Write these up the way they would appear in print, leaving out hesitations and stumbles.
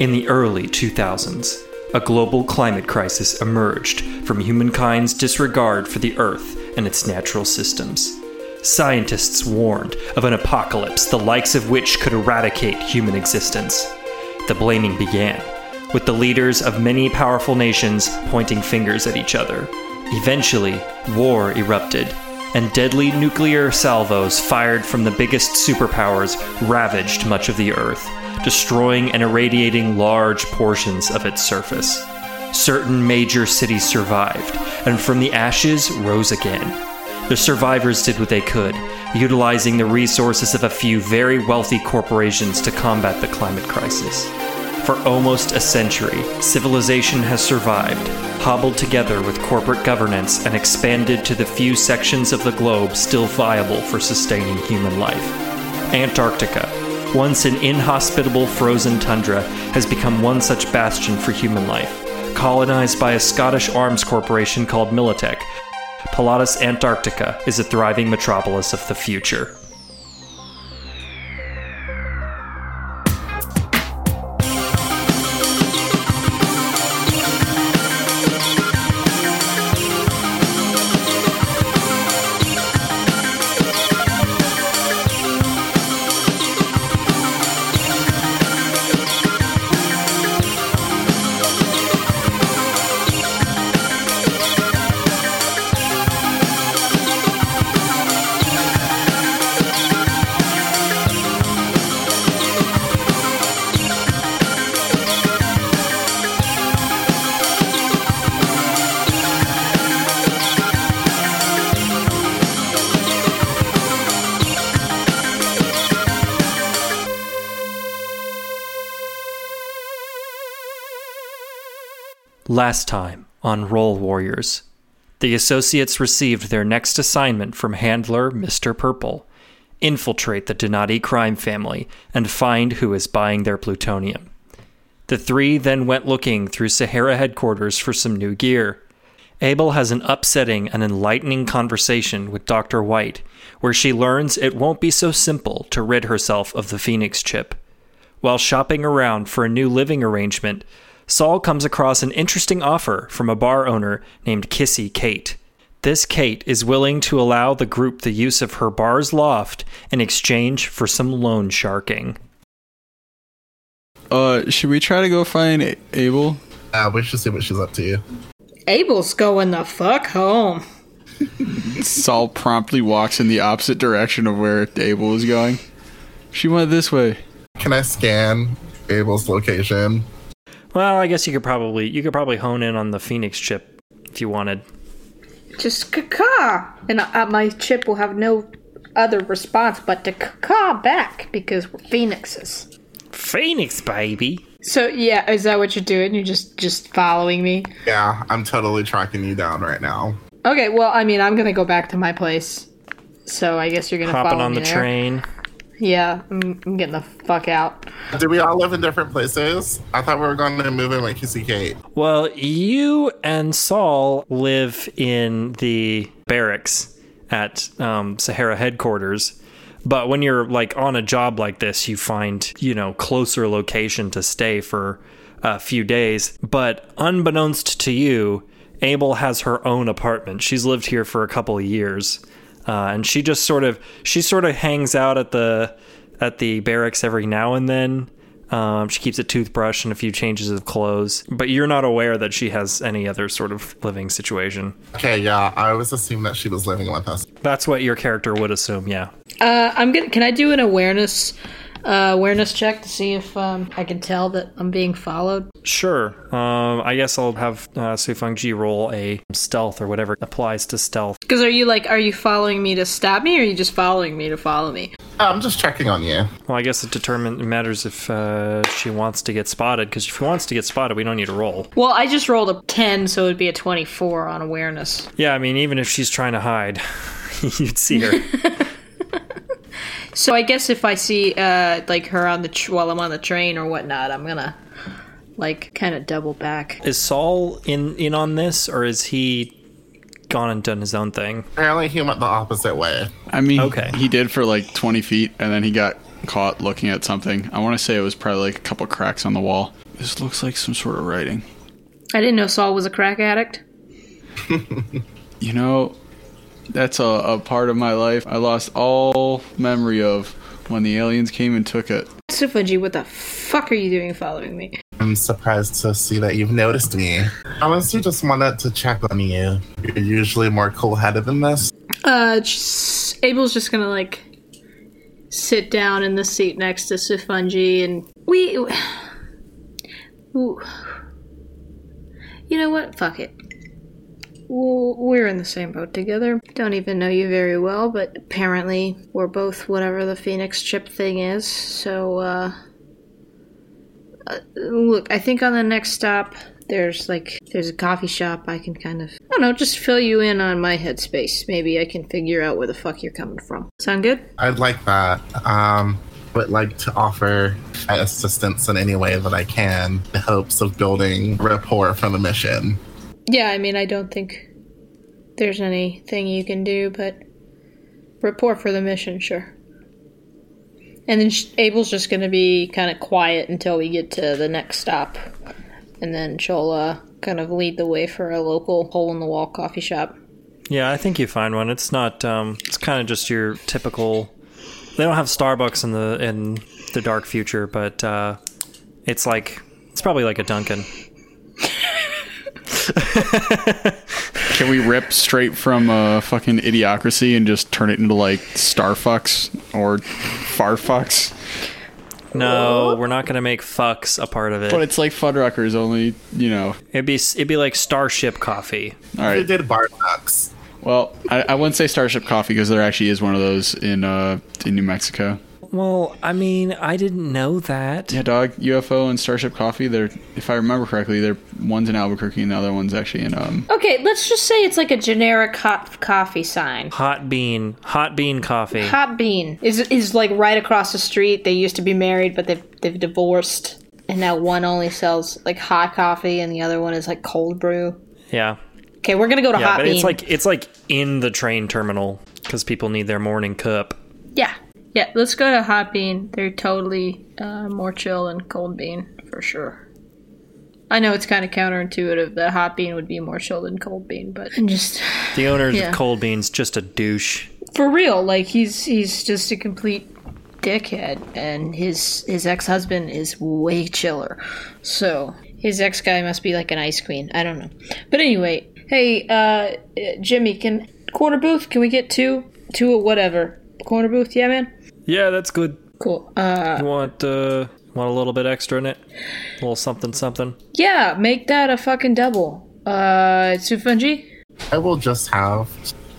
In the early 2000s, a global climate crisis emerged from humankind's disregard for the Earth and its natural systems. Scientists warned of an apocalypse the likes of which could eradicate human existence. The blaming began, with the leaders of many powerful nations pointing fingers at each other. Eventually, war erupted, and deadly nuclear salvos fired from the biggest superpowers ravaged much of the Earth, destroying and irradiating large portions of its surface. Certain major cities survived, and from the ashes rose again. The survivors did what they could, utilizing the resources of a few very wealthy corporations to combat the climate crisis. For almost a century, civilization has survived, hobbled together with corporate governance and expanded to the few sections of the globe still viable for sustaining human life. Antarctica, once an inhospitable frozen tundra, has become one such bastion for human life, colonized by a Scottish arms corporation called Militech. Pilatus Antarctica is a thriving metropolis of the future. Last time on Roll Warriors, the associates received their next assignment from handler Mr. Purple: infiltrate the Donati crime family and find who is buying their plutonium. The three then went looking through Sahara headquarters for some new gear. Abel has an upsetting and enlightening conversation with Dr. White, where she learns it won't be so simple to rid herself of the Phoenix chip. While shopping around for a new living arrangement, Saul comes across an interesting offer from a bar owner named Kissy Kate. This Kate is willing to allow the group the use of her bar's loft in exchange for some loan sharking. Should we try to go find Abel? We should see what she's up to. Abel's going the fuck home. Saul promptly walks in the opposite direction of where Abel is going. She went this way. Can I scan Abel's location? Well, I guess you could probably hone in on the Phoenix chip if you wanted. Just caw, and my chip will have no other response but to caw back because we're phoenixes. Phoenix, baby. So yeah, is that what you're doing? You're just following me? Yeah, I'm totally tracking you down right now. Okay, well, I mean, I'm gonna go back to my place, so I guess you're gonna follow me. Hopping on the train. Yeah, I'm getting the fuck out. Do we all live in different places? I thought we were going to move in like Kissy Kate. Well, you and Saul live in the barracks at Sahara headquarters. But when you're like on a job like this, you find, closer location to stay for a few days. But unbeknownst to you, Abel has her own apartment. She's lived here for a couple of years. And she just sort of hangs out at the barracks every now and then. She keeps a toothbrush and a few changes of clothes, but you're not aware that she has any other sort of living situation. Okay, yeah, I always assumed that she was living with us. That's what your character would assume, yeah. Can I do an awareness check to see if I can tell that I'm being followed? Sure. I guess I'll have Sui Feng Ji roll a stealth or whatever applies to stealth. Because are you following me to stab me, or are you just following me to follow me? I'm just checking on you. Well, I guess it matters if she wants to get spotted, because if she wants to get spotted, we don't need to roll. Well, I just rolled a 10, so it would be a 24 on awareness. Yeah, I mean, even if she's trying to hide, you'd see her. So I guess if I see, her on while I'm on the train or whatnot, I'm gonna, kind of double back. Is Saul in on this, or is he gone and done his own thing? Apparently he went the opposite way. I mean, okay. He did for, 20 feet, and then he got caught looking at something. I want to say it was probably, a couple cracks on the wall. This looks like some sort of writing. I didn't know Saul was a crack addict. You know, that's a part of my life I lost all memory of when the aliens came and took it. Sui Feng Ji, what the fuck are you doing following me? I'm surprised to see that you've noticed me. Honestly, just wanted to check on you. You're usually more cool-headed than this. Abel's just gonna, like, sit down in the seat next to Sui Feng Ji, and you know what? Fuck it. We're in the same boat together. Don't even know you very well, but apparently we're both whatever the Phoenix chip thing is. So, look, I think on the next stop, there's a coffee shop. I can kind of, I don't know, just fill you in on my headspace. Maybe I can figure out where the fuck you're coming from. Sound good? I'd like that. Would like to offer assistance in any way that I can, in the hopes of building rapport for the mission. Yeah, I mean, I don't think there's anything you can do, but rapport for the mission, sure. And then Abel's just going to be kind of quiet until we get to the next stop. And then she'll kind of lead the way for a local hole-in-the-wall coffee shop. Yeah, I think you find one. It's not, it's kind of just your typical... They don't have Starbucks in the dark future, but it's probably like a Dunkin'. Can we rip straight from fucking Idiocracy and just turn it into like Starfucks or Farfucks? No, we're not gonna make fucks a part of it. But it's like Fuddruckers, only it'd be like Starship Coffee. All right, they did Barfucks. Well, I wouldn't say Starship Coffee because there actually is one of those in New Mexico. Well, I mean, I didn't know that. Yeah, dog, UFO and Starship Coffee, they're, if I remember correctly, they're one's in Albuquerque and the other one's actually in... Okay, let's just say it's like a generic hot coffee sign. Hot Bean. Hot Bean Coffee. Hot Bean is like right across the street. They used to be married, but they've divorced. And now one only sells like hot coffee and the other one is like cold brew. Yeah. Okay, we're going to go to Hot Bean. It's like in the train terminal because people need their morning cup. Yeah. Yeah, let's go to Hot Bean. They're totally more chill than Cold Bean, for sure. I know it's kind of counterintuitive that Hot Bean would be more chill than Cold Bean, but just... The owner of Cold Bean's just a douche. For real, like, he's just a complete dickhead, and his ex-husband is way chiller. So, his ex-guy must be like an ice queen. I don't know. But anyway, hey, Jimmy, corner booth, can we get two or whatever? Corner booth, yeah, man? Yeah, that's good. Cool. You want a little bit extra in it? A little something? Yeah, make that a fucking double. Sui Feng Ji? I will just have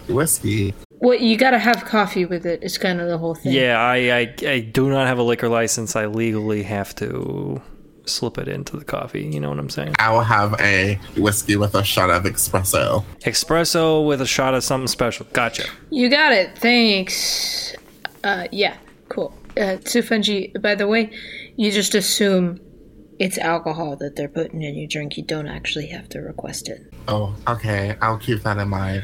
whiskey. Well, you gotta have coffee with it. It's kind of the whole thing. Yeah, I do not have a liquor license. I legally have to slip it into the coffee. You know what I'm saying? I will have a whiskey with a shot of espresso. Espresso with a shot of something special. Gotcha. You got it. Thanks. Yeah, cool. Sui Feng Ji, by the way, you just assume it's alcohol that they're putting in your drink. You don't actually have to request it. Oh, okay. I'll keep that in mind.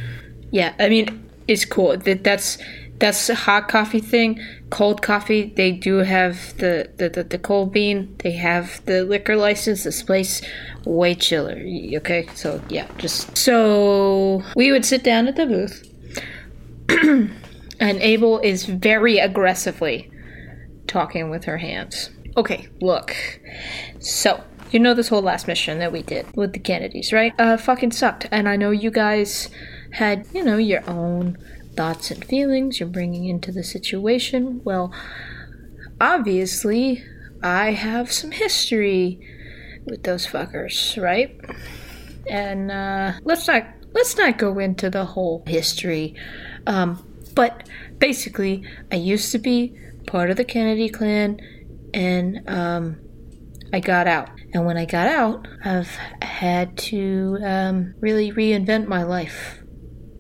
Yeah, I mean, it's cool. That's a hot coffee thing. Cold coffee, they do have the Cold Bean. They have the liquor license. This place, way chiller. Okay, so yeah, just... So we would sit down at the booth. And Abel is very aggressively talking with her hands. Okay, look. So, you know this whole last mission that we did with the Kennedys, right? Fucking sucked. And I know you guys had, your own thoughts and feelings you're bringing into the situation. Well, obviously, I have some history with those fuckers, right? And, let's not go into the whole history, but basically, I used to be part of the Kennedy clan, and I got out. And when I got out, I've had to really reinvent my life.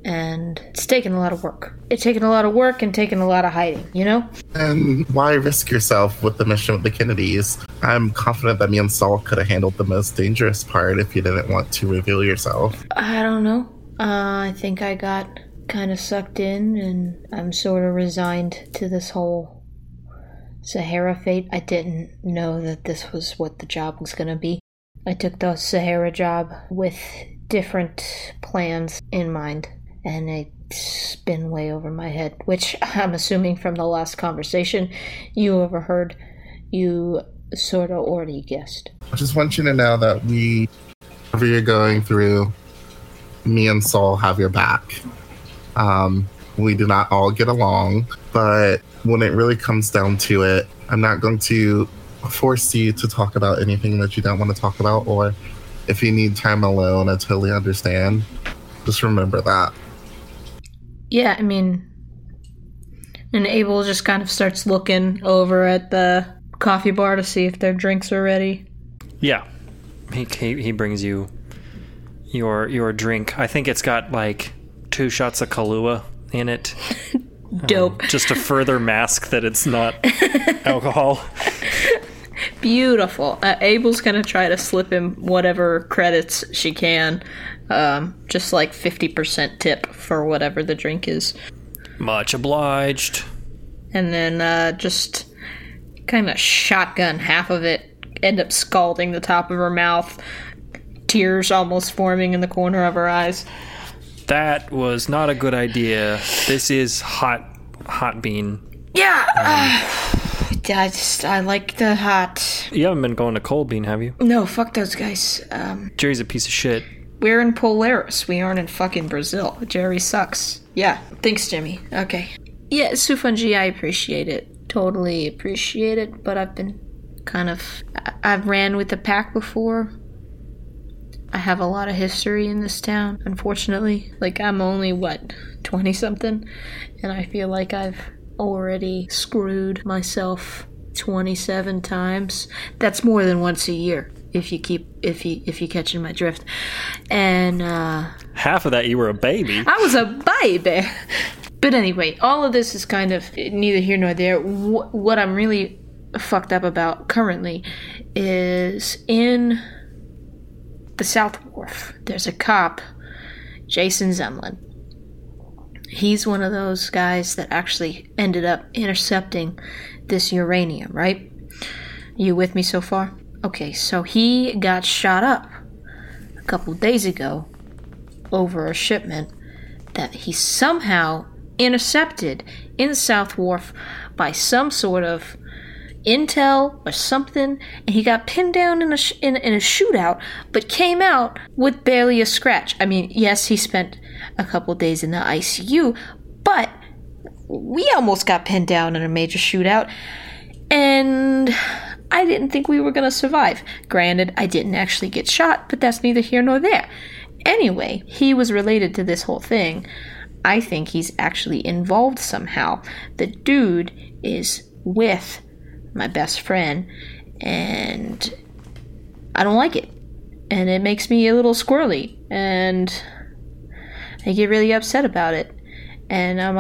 And it's taken a lot of work. It's taken a lot of work and taken a lot of hiding, And why risk yourself with the mission with the Kennedys? I'm confident that me and Saul could have handled the most dangerous part if you didn't want to reveal yourself. I don't know. I think I got... kind of sucked in, and I'm sort of resigned to this whole Sahara fate, I didn't know that this was what the job was going to be. I took the Sahara job with different plans in mind, and it's been way over my head, which I'm assuming from the last conversation you overheard, you sort of already guessed. I just want you to know that whatever you're going through, me and Saul have your back. We do not all get along, but when it really comes down to it, I'm not going to force you to talk about anything that you don't want to talk about, or if you need time alone, I totally understand. Just remember that. Yeah, I mean, and Abel just kind of starts looking over at the coffee bar to see if their drinks are ready. Yeah. He brings you your drink. I think it's got like 2 shots of Kahlua in it. Dope. Just to further mask that it's not alcohol. Beautiful. Abel's going to try to slip him whatever credits she can. Just like 50% tip for whatever the drink is. Much obliged. And then just kind of shotgun half of it, end up scalding the top of her mouth, tears almost forming in the corner of her eyes. That was not a good idea. This is hot bean. Yeah. I like the hot. You haven't been going to Cold Bean, have you? No, fuck those guys. Jerry's a piece of shit. We're in Polaris. We aren't in fucking Brazil. Jerry sucks. Yeah. Thanks, Jimmy. Okay. Yeah, Sui Feng Ji, I appreciate it. Totally appreciate it, but I've been kind of... I've ran with the pack before. I have a lot of history in this town, unfortunately. Like, I'm only, 20-something? And I feel like I've already screwed myself 27 times. That's more than once a year, if you catching my drift. And, half of that, you were a baby. I was a baby! But anyway, all of this is kind of neither here nor there. What I'm really fucked up about currently is in the South Wharf, there's a cop, Jason Zemlin. He's one of those guys that actually ended up intercepting this uranium, right? You with me so far? Okay, so he got shot up a couple days ago over a shipment that he somehow intercepted in South Wharf by some sort of intel or something, and he got pinned down in a shootout, but came out with barely a scratch. I mean, yes, he spent a couple days in the ICU, but we almost got pinned down in a major shootout, and I didn't think we were going to survive. Granted, I didn't actually get shot, but that's neither here nor there. Anyway, he was related to this whole thing. I think he's actually involved somehow. The dude is with my best friend, and I don't like it, and it makes me a little squirrely, and I get really upset about it, and I'm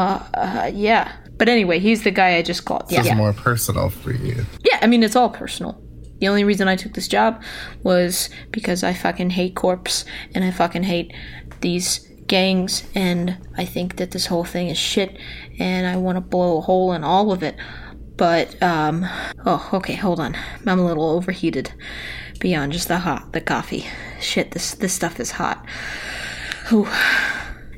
yeah. But anyway, he's the guy I just called. Yeah, this is more personal for you. Yeah, I mean, it's all personal. The only reason I took this job was because I fucking hate corps, and I fucking hate these gangs, and I think that this whole thing is shit, and I want to blow a hole in all of it. But, okay, hold on. I'm a little overheated beyond just the coffee. Shit, this stuff is hot. Ooh.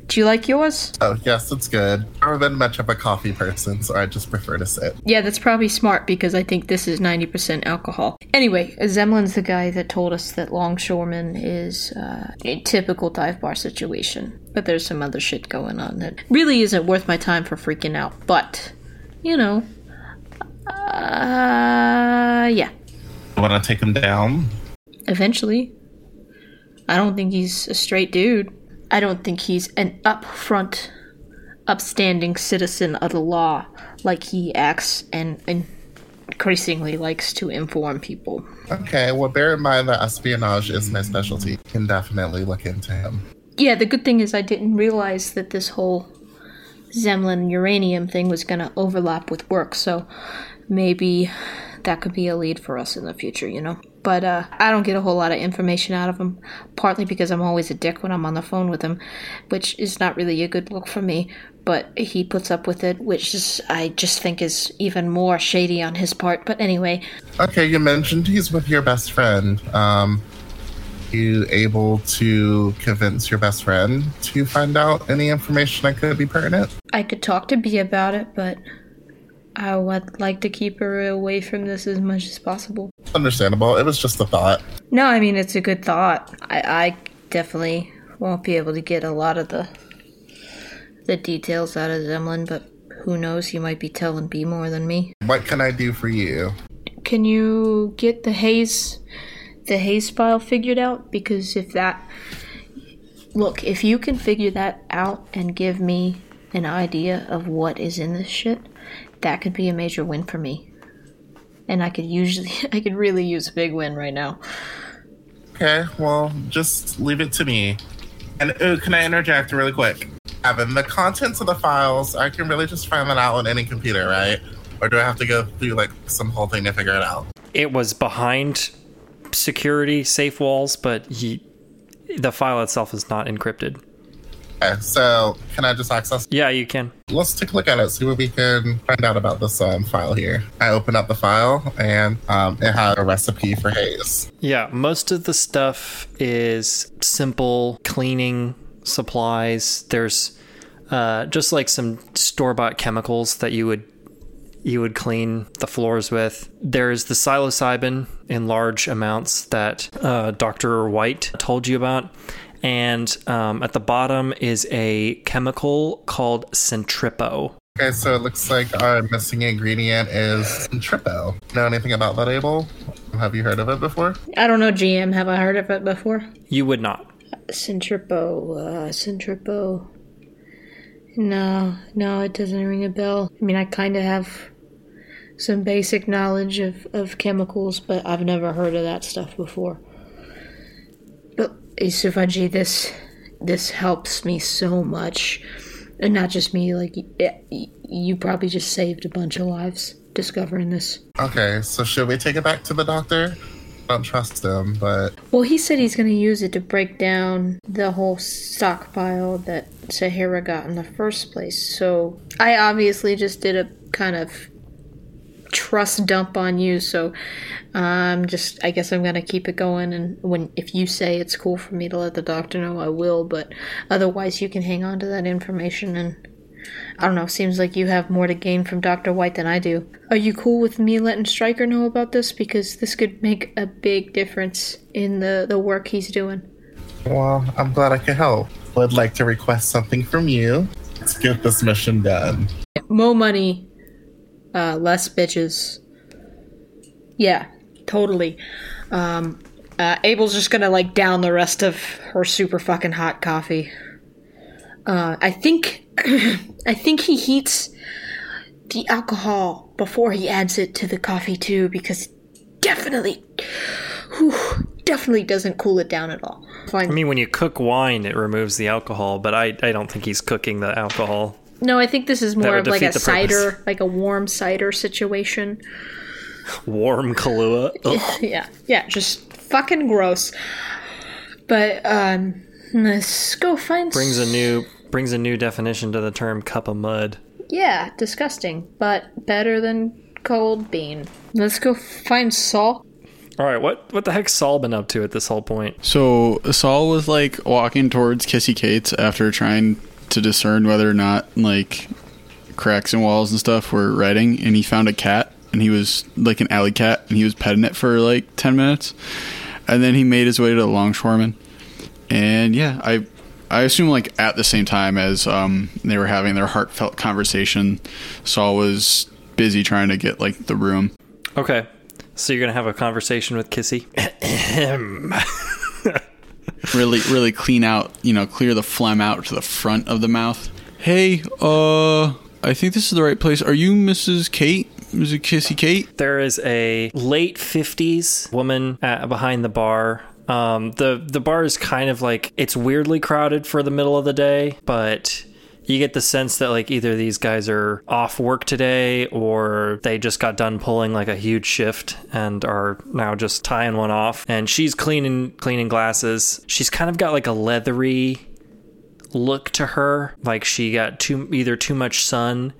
Do you like yours? Oh, yes, it's good. I've never been much of a coffee person, so I just prefer to sit. Yeah, that's probably smart, because I think this is 90% alcohol. Anyway, Zemlin's the guy that told us that Longshoreman is a typical dive bar situation. But there's some other shit going on that really isn't worth my time for freaking out. But, you know... yeah. Want to take him down? Eventually. I don't think he's a straight dude. I don't think he's an upfront, upstanding citizen of the law like he acts and increasingly likes to inform people. Okay, well, bear in mind that espionage is my specialty. Can definitely look into him. Yeah, the good thing is I didn't realize that this whole Zemlin uranium thing was going to overlap with work, so maybe that could be a lead for us in the future, you know? But I don't get a whole lot of information out of him, partly because I'm always a dick when I'm on the phone with him, which is not really a good look for me. But he puts up with it, which is, I just think is even more shady on his part. But anyway. Okay, you mentioned he's with your best friend. Are you able to convince your best friend to find out any information that could be pertinent? I could talk to Bea about it, but I would like to keep her away from this as much as possible. Understandable. It was just a thought. No, I mean, it's a good thought. I definitely won't be able to get a lot of the details out of Zemlin, but who knows? He might be telling Bea more than me. What can I do for you? Can you get the haze file figured out? Because if you can figure that out and give me an idea of what is in this shit, that could be a major win for me. And I could really use a big win right now. Okay, well, just leave it to me. And can I interject really quick? Evan, the contents of the files, I can really just find that out on any computer, right? Or do I have to go through some whole thing to figure it out? It was behind security safe walls, but the file itself is not encrypted. Okay, so can I just access? Yeah, you can. Let's take a look at it, see what we can find out about this file here. I open up the file, and it had a recipe for haze. Yeah, most of the stuff is simple cleaning supplies. There's just some store-bought chemicals that you would clean the floors with. There's the psilocybin in large amounts that Dr. White told you about. And at the bottom is a chemical called centripo. Okay, so it looks like our missing ingredient is centripo. Know anything about that, Abel? Have you heard of it before? I don't know, GM. Have I heard of it before? You would not. Centripo. No, it doesn't ring a bell. I mean, I kind of have some basic knowledge of chemicals, but I've never heard of that stuff before. But Sui Feng Ji, this helps me so much. And not just me, you probably just saved a bunch of lives discovering this. Okay, so should we take it back to the doctor? I don't trust him, but... Well, he said he's going to use it to break down the whole stockpile that Sahara got in the first place. So I obviously just did a kind of trust dump on you, so I guess I'm gonna keep it going, and if you say it's cool for me to let the doctor know, I will, but otherwise you can hang on to that information, and I don't know, seems like you have more to gain from Dr. White than I do. Are you cool with me letting Stryker know about this? Because this could make a big difference in the work he's doing. Well, I'm glad I could help. I'd like to request something from you. Let's get this mission done. More money. Less bitches. Yeah, totally. Abel's just gonna down the rest of her super fucking hot coffee. I think he heats the alcohol before he adds it to the coffee too, because it definitely doesn't cool it down at all. Fine. I mean, when you cook wine, it removes the alcohol, but I don't think he's cooking the alcohol. No, I think this is more of a cider, purpose. Like a warm cider situation. Warm Kahlua? Ugh. Yeah, just fucking gross. But let's go find... Brings a new definition to the term cup of mud. Yeah, disgusting, but better than cold bean. Let's go find Saul. All right, what the heck's Saul been up to at this whole point? So Saul was walking towards Kissy Kate's after trying to discern whether or not cracks in walls and stuff were writing, and he found a cat, and he was an alley cat, and he was petting it for 10 minutes, and then he made his way to the Longshoreman, and yeah, I assume at the same time as they were having their heartfelt conversation, Saul was busy trying to get the room. Okay, so you're gonna have a conversation with Kissy. Really, really clean out, clear the phlegm out to the front of the mouth. Hey, I think this is the right place. Are you Mrs. Kate? Mrs. Kissy Kate? There is a late 50s woman behind the bar. The bar is kind of it's weirdly crowded for the middle of the day, but You get the sense that like either these guys are off work today or they just got done pulling like a huge shift and are now just tying one off. And she's cleaning glasses. She's kind of got like a leathery look to her, like she got either too much sun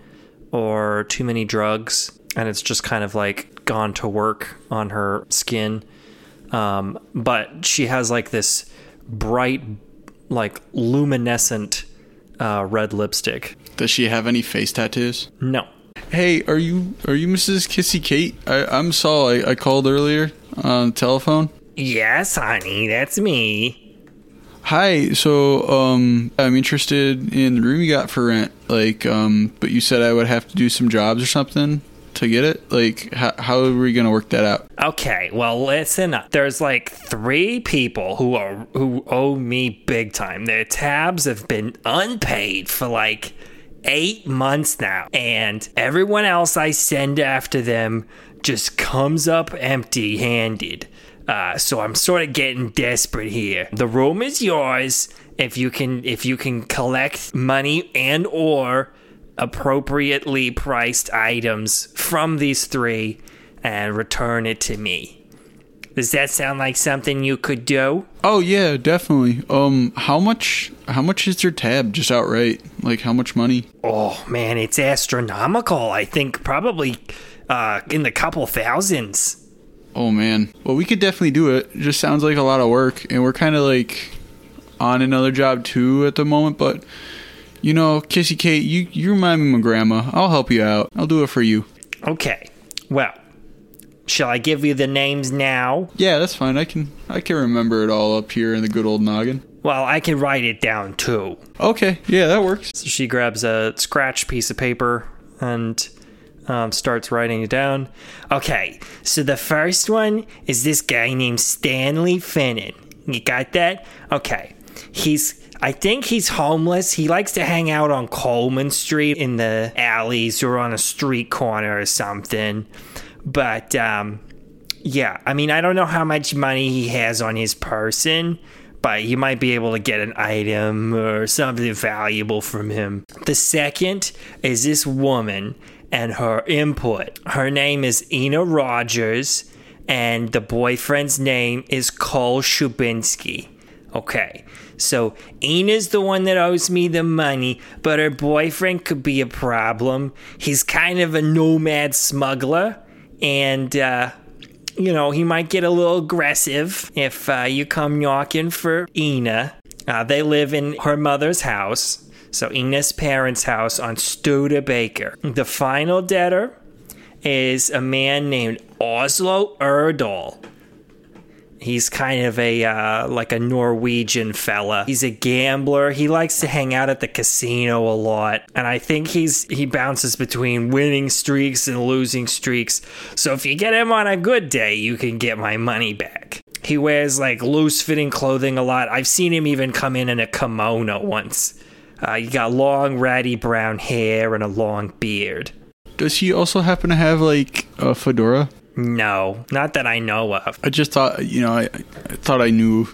or too many drugs, and it's just kind of like gone to work on her skin. But she has like this bright, like luminescent red lipstick. Does she have any face tattoos? No. Hey, are you Mrs. Kissy Kate? I'm Saul. I called earlier on the telephone. Yes, honey, that's me. Hi, so I'm interested in the room you got for rent, like, but you said I would have to do some jobs or something to get it? Like, how are we going to work that out? Okay, well, listen up. There's like three people who owe me big time. Their tabs have been unpaid for like 8 months now, and everyone else I send after them just comes up empty-handed. So I'm sort of getting desperate here. The room is yours if you can collect money and or appropriately priced items from these three and return it to me. Does that sound like something you could do? Oh yeah, definitely. How much is your tab just outright? Like how much money? Oh man, it's astronomical. I think probably in the couple thousands. Oh, man. Well, we could definitely do it. It just sounds like a lot of work, and we're kind of, like, on another job, too, at the moment, but, you know, Kissy Kate, you remind me of my grandma. I'll help you out. I'll do it for you. Okay. Well, shall I give you the names now? Yeah, that's fine. I can remember it all up here in the good old noggin. Well, I can write it down, too. Okay. Yeah, that works. So she grabs a scratch piece of paper and... starts writing it down. Okay, so the first one is this guy named Stanley Fennin. You got that? Okay. I think he's homeless. He likes to hang out on Coleman Street in the alleys or on a street corner or something. But, yeah. I mean, I don't know how much money he has on his person, but you might be able to get an item or something valuable from him. The second is this woman... and her input. Her name is Ina Rogers, and the boyfriend's name is Cole Shubinsky. Okay, so Ina's the one that owes me the money, but her boyfriend could be a problem. He's kind of a nomad smuggler, and, you know, he might get a little aggressive if you come knocking for Ina. They live in her mother's house. So Ina's parents' house on Studebaker. The final debtor is a man named Oslo Erdahl. He's kind of a like a Norwegian fella. He's a gambler. He likes to hang out at the casino a lot, and I think he bounces between winning streaks and losing streaks. So if you get him on a good day, you can get my money back. He wears like loose-fitting clothing a lot. I've seen him even come in a kimono once. You got long, ratty brown hair and a long beard. Does he also happen to have, like, a fedora? No, not that I know of. I just thought, you know, I thought I knew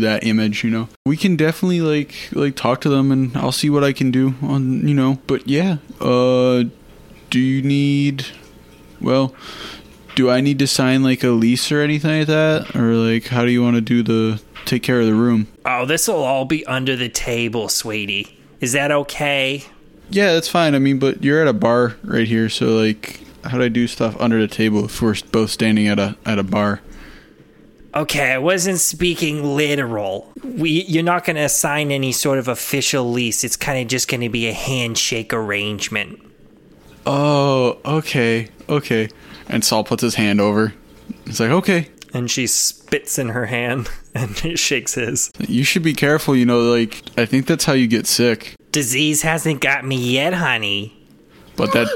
that image, you know. We can definitely, like talk to them, and I'll see what I can do on, you know. But, yeah, do you need, well, do I need to sign, like, a lease or anything like that? Or, like, how do you want to do the... take care of the room? Oh, this will all be under the table, sweetie. Is that okay? Yeah, that's fine. I mean, but you're at a bar right here, so like, how do I do stuff under the table if we're both standing at a bar? Okay, I wasn't speaking literal. You're not going to sign any sort of official lease. It's kind of just going to be a handshake arrangement. Oh, okay. And Saul puts his hand over. It's like, okay. And she spits in her hand and shakes his. You should be careful, you know, like, I think that's how you get sick. Disease hasn't got me yet, honey. But that...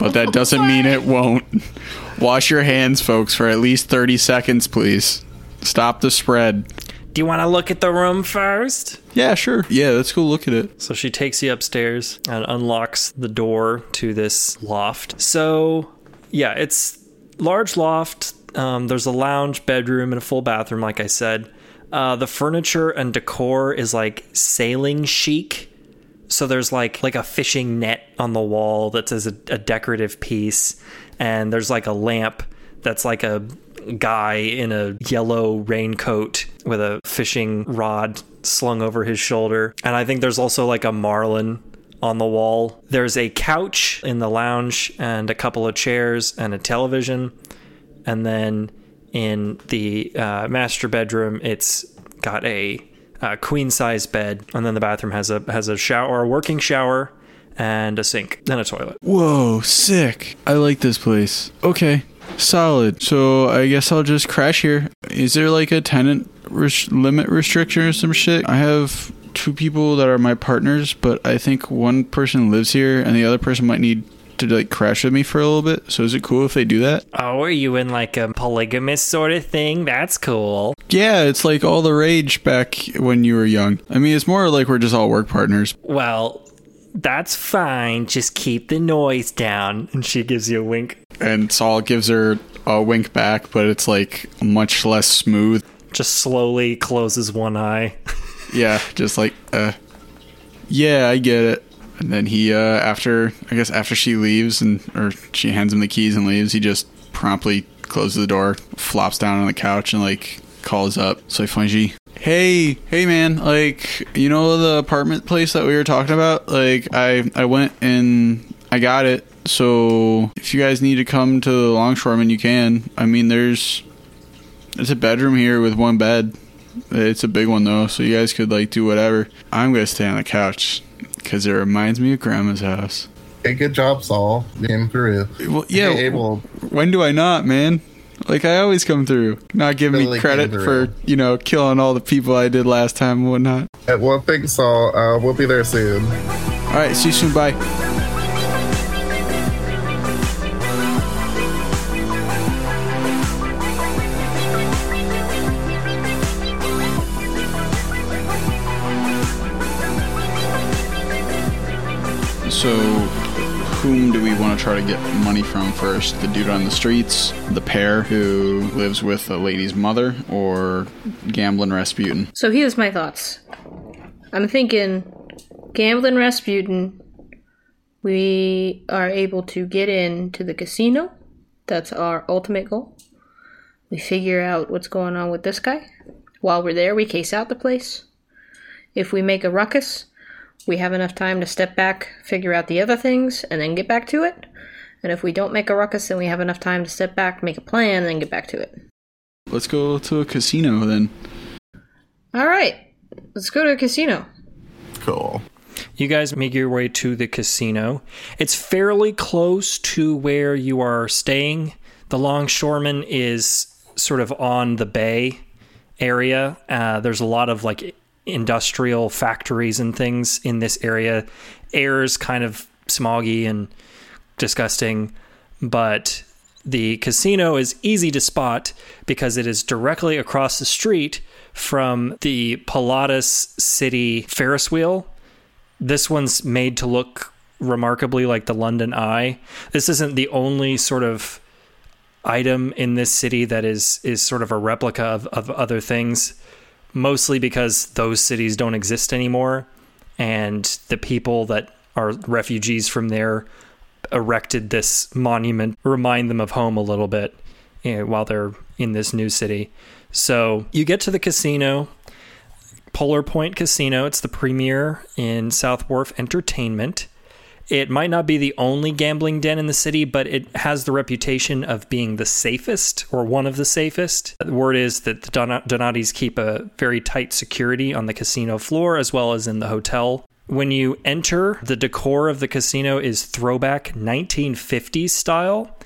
but that doesn't mean it won't. Wash your hands, folks, for at least 30 seconds, please. Stop the spread. Do you want to look at the room first? Yeah, sure. Yeah, let's go look at it. So she takes you upstairs and unlocks the door to this loft. So, yeah, it's... large loft. There's a lounge, bedroom, and a full bathroom, like I said. The furniture and decor is like sailing chic. So there's like a fishing net on the wall that says a decorative piece. And there's like a lamp that's like a guy in a yellow raincoat with a fishing rod slung over his shoulder. And I think there's also like a marlin on the wall. There's a couch in the lounge and a couple of chairs and a television. And then in the master bedroom, it's got a queen size bed, and then the bathroom has a shower, a working shower, and a sink and a toilet. Whoa, sick! I like this place. Okay, solid. So I guess I'll just crash here. Is there like a tenant limit restriction or some shit? I have 2 people that are my partners, but I think one person lives here and the other person might need to like crash with me for a little bit. So is it cool if they do that? Oh, are you in like a polygamous sort of thing? That's cool. Yeah, it's like all the rage back when you were young. I mean, it's more like we're just all work partners. Well, that's fine. Just keep the noise down. And she gives you a wink. And Saul gives her a wink back, but it's like much less smooth. Just slowly closes one eye. Yeah, just like, yeah, I get it. And then he, after she leaves or she hands him the keys and leaves, he just promptly closes the door, flops down on the couch and like calls up Sui Feng Ji. Hey man, like, you know the apartment place that we were talking about? Like I went and I got it. So if you guys need to come to the Longshoreman, you can. I mean, there's a bedroom here with one bed. It's a big one though, so you guys could like do whatever. I'm going to stay on the couch. Because it reminds me of Grandma's house. Hey, good job, Saul. You came through. Well, yeah. Hey, Abel. When do I not, man? Like, I always come through. Not giving me credit for, you know, killing all the people I did last time and whatnot. Yeah, well, thanks, Saul. We'll be there soon. All right, see you soon. Bye. So, whom do we want to try to get money from first? The dude on the streets, the pair who lives with the lady's mother, or Gambling Rasputin? So here's my thoughts. I'm thinking Gambling Rasputin, we are able to get into the casino. That's our ultimate goal. We figure out what's going on with this guy. While we're there, we case out the place. If we make a ruckus, we have enough time to step back, figure out the other things, and then get back to it. And if we don't make a ruckus, then we have enough time to step back, make a plan, and then get back to it. Let's go to a casino, then. All right. Let's go to a casino. Cool. You guys make your way to the casino. It's fairly close to where you are staying. The Longshoreman is sort of on the bay area. There's a lot of, like, industrial factories and things in this area. Air is kind of smoggy and disgusting, but the casino is easy to spot because it is directly across the street from the Pilatus City Ferris wheel. This one's made to look remarkably like the London Eye. This isn't the only sort of item in this city that is sort of a replica of other things. Mostly because those cities don't exist anymore, and the people that are refugees from there erected this monument, remind them of home a little bit, you know, while they're in this new city. So you get to the casino, Polar Point Casino. It's the premier in South Wharf Entertainment. It might not be the only gambling den in the city, but it has the reputation of being the safest, or one of the safest. The word is that the Donatis keep a very tight security on the casino floor as well as in the hotel. When you enter, the decor of the casino is throwback 1950s style.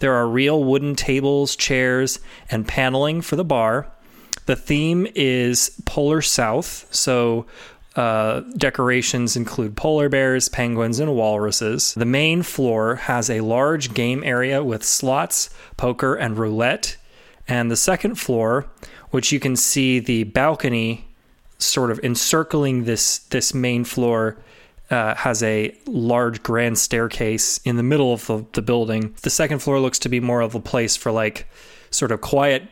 There are real wooden tables, chairs, and paneling for the bar. The theme is Polar South, so decorations include polar bears, penguins, and walruses. The main floor has a large game area with slots, poker, and roulette. And the second floor, which you can see the balcony sort of encircling this main floor, has a large grand staircase in the middle of the building. The second floor looks to be more of a place for like sort of quiet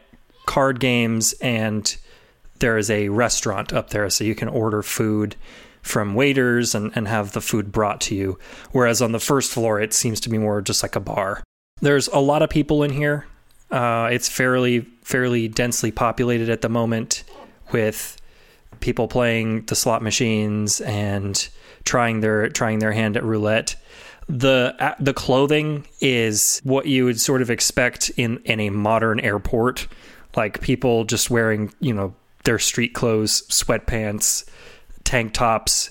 card games and there is a restaurant up there, so you can order food from waiters and have the food brought to you. Whereas on the first floor, it seems to be more just like a bar. There's a lot of people in here. It's fairly densely populated at the moment with people playing the slot machines and trying their hand at roulette. The clothing is what you would sort of expect in a modern airport, like people just wearing, you know, their street clothes, sweatpants, tank tops,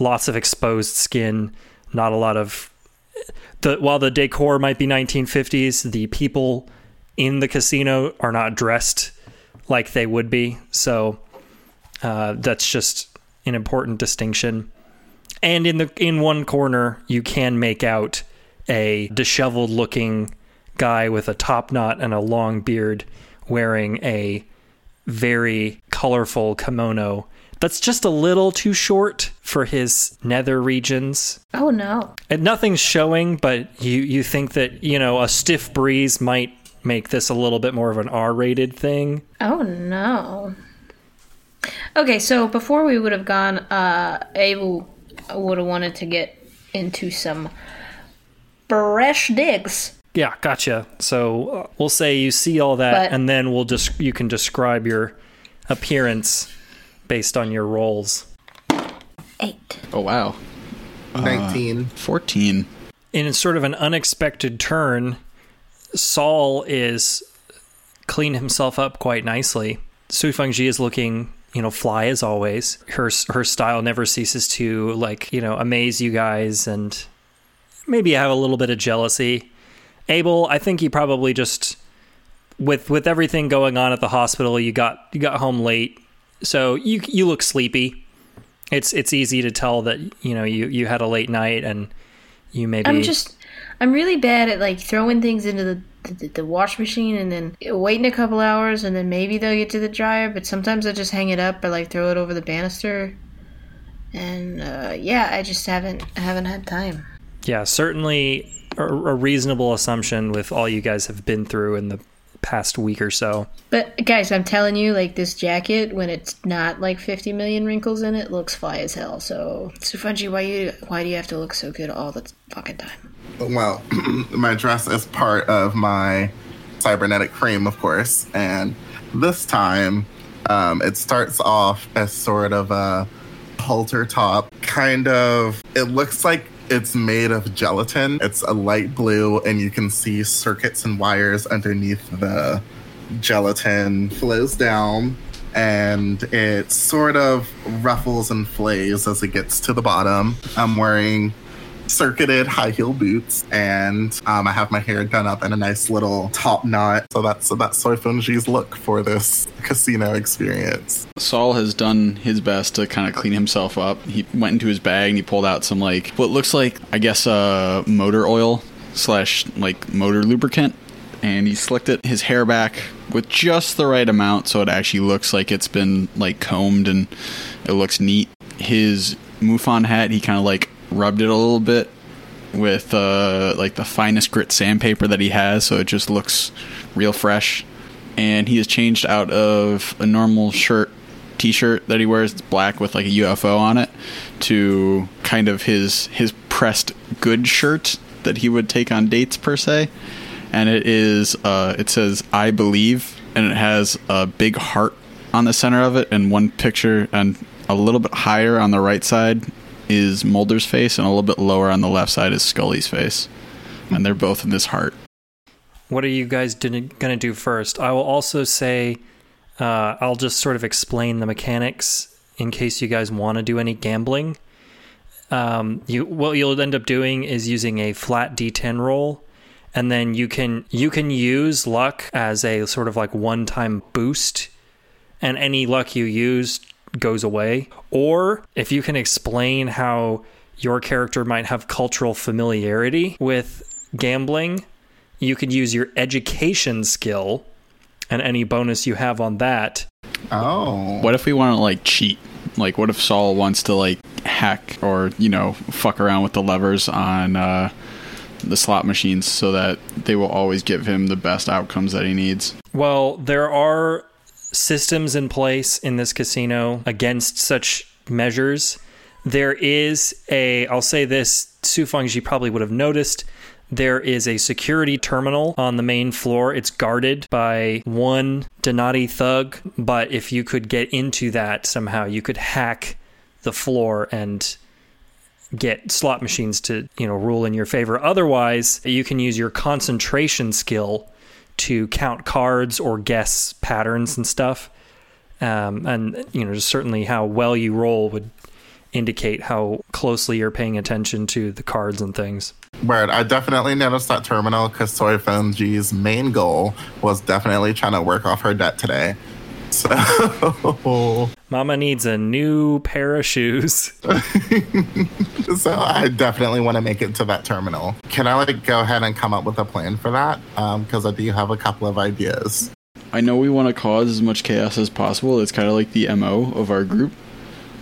lots of exposed skin, not a lot of... While the decor might be 1950s, the people in the casino are not dressed like they would be, so that's just an important distinction. And in one corner, you can make out a disheveled-looking guy with a top knot and a long beard wearing a very colorful kimono that's just a little too short for his nether regions. Oh, no. And nothing's showing, but you think that, you know, a stiff breeze might make this a little bit more of an R-rated thing. Oh, no. Okay, so before we would have gone, Abel would have wanted to get into some fresh digs. Yeah, gotcha. So we'll say you see all that, but, and then you can describe your appearance based on your rolls. 8. Oh, wow. 19. 14. In sort of an unexpected turn, Saul is cleaned himself up quite nicely. Sui Feng Ji is looking, you know, fly as always. Her style never ceases to, like, you know, amaze you guys and maybe have a little bit of jealousy. Abel, I think he probably just, with everything going on at the hospital, you got home late, so you look sleepy. It's easy to tell that, you know, you had a late night and you maybe... I'm really bad at, like, throwing things into the wash machine and then waiting a couple hours and then maybe they'll get to the dryer, but sometimes I just hang it up or, like, throw it over the banister. And, yeah, I just haven't had time. Yeah, certainly a reasonable assumption with all you guys have been through in the past week or so. But guys, I'm telling you, like, this jacket, when it's not like 50 million wrinkles in it, looks fly as hell. So Sui Feng Ji, why do you have to look so good all the fucking time? Well, my dress is part of my cybernetic frame, of course, and this time it starts off as sort of a halter top, kind of. It looks like it's made of gelatin. It's a light blue, and you can see circuits and wires underneath the gelatin. Flows down, and it sort of ruffles and flays as it gets to the bottom. I'm wearing circuited high heel boots, and I have my hair done up in a nice little top knot. So that's Sui Feng Ji's look for this casino experience. Saul has done his best to kind of clean himself up. He went into his bag and he pulled out some, like, what looks like, I guess, motor oil / like motor lubricant, and he slicked it his hair back with just the right amount so it actually looks like it's been, like, combed and it looks neat. His MUFON hat, he kind of, like, rubbed it a little bit with like the finest grit sandpaper that he has, so it just looks real fresh. And he has changed out of a normal t-shirt that he wears, it's black with like a UFO on it, to kind of his pressed good shirt that he would take on dates, per se. And it is it says I believe, and it has a big heart on the center of it and one picture, and a little bit higher on the right side is Mulder's face, and a little bit lower on the left side is Scully's face. And they're both in this heart. What are you guys going to do first? I will also say, I'll just sort of explain the mechanics in case you guys want to do any gambling. What you'll end up doing is using a flat D10 roll, and then you can use luck as a sort of like one-time boost, and any luck you use goes away. Or if you can explain how your character might have cultural familiarity with gambling, you could use your education skill and any bonus you have on that. Oh. What if we want to, like, cheat? Like, what if Saul wants to, like, hack or, you know, fuck around with the levers on the slot machines so that they will always give him the best outcomes that he needs? Well, there are systems in place in this casino against such measures. There is a, I'll say this, Sui Feng Ji probably would have noticed, there is a security terminal on the main floor. It's guarded by one Donati thug, but if you could get into that somehow, you could hack the floor and get slot machines to, you know, rule in your favor. Otherwise, you can use your concentration skill to count cards or guess patterns and stuff. And, you know, just certainly how well you roll would indicate how closely you're paying attention to the cards and things. Word. I definitely noticed that terminal because Sui Feng Ji's main goal was definitely trying to work off her debt today. So Mama needs a new pair of shoes. So I definitely want to make it to that terminal. Can I go ahead and come up with a plan for that? Because I do have a couple of ideas. I know we want to cause as much chaos as possible. It's kind of like the MO of our group.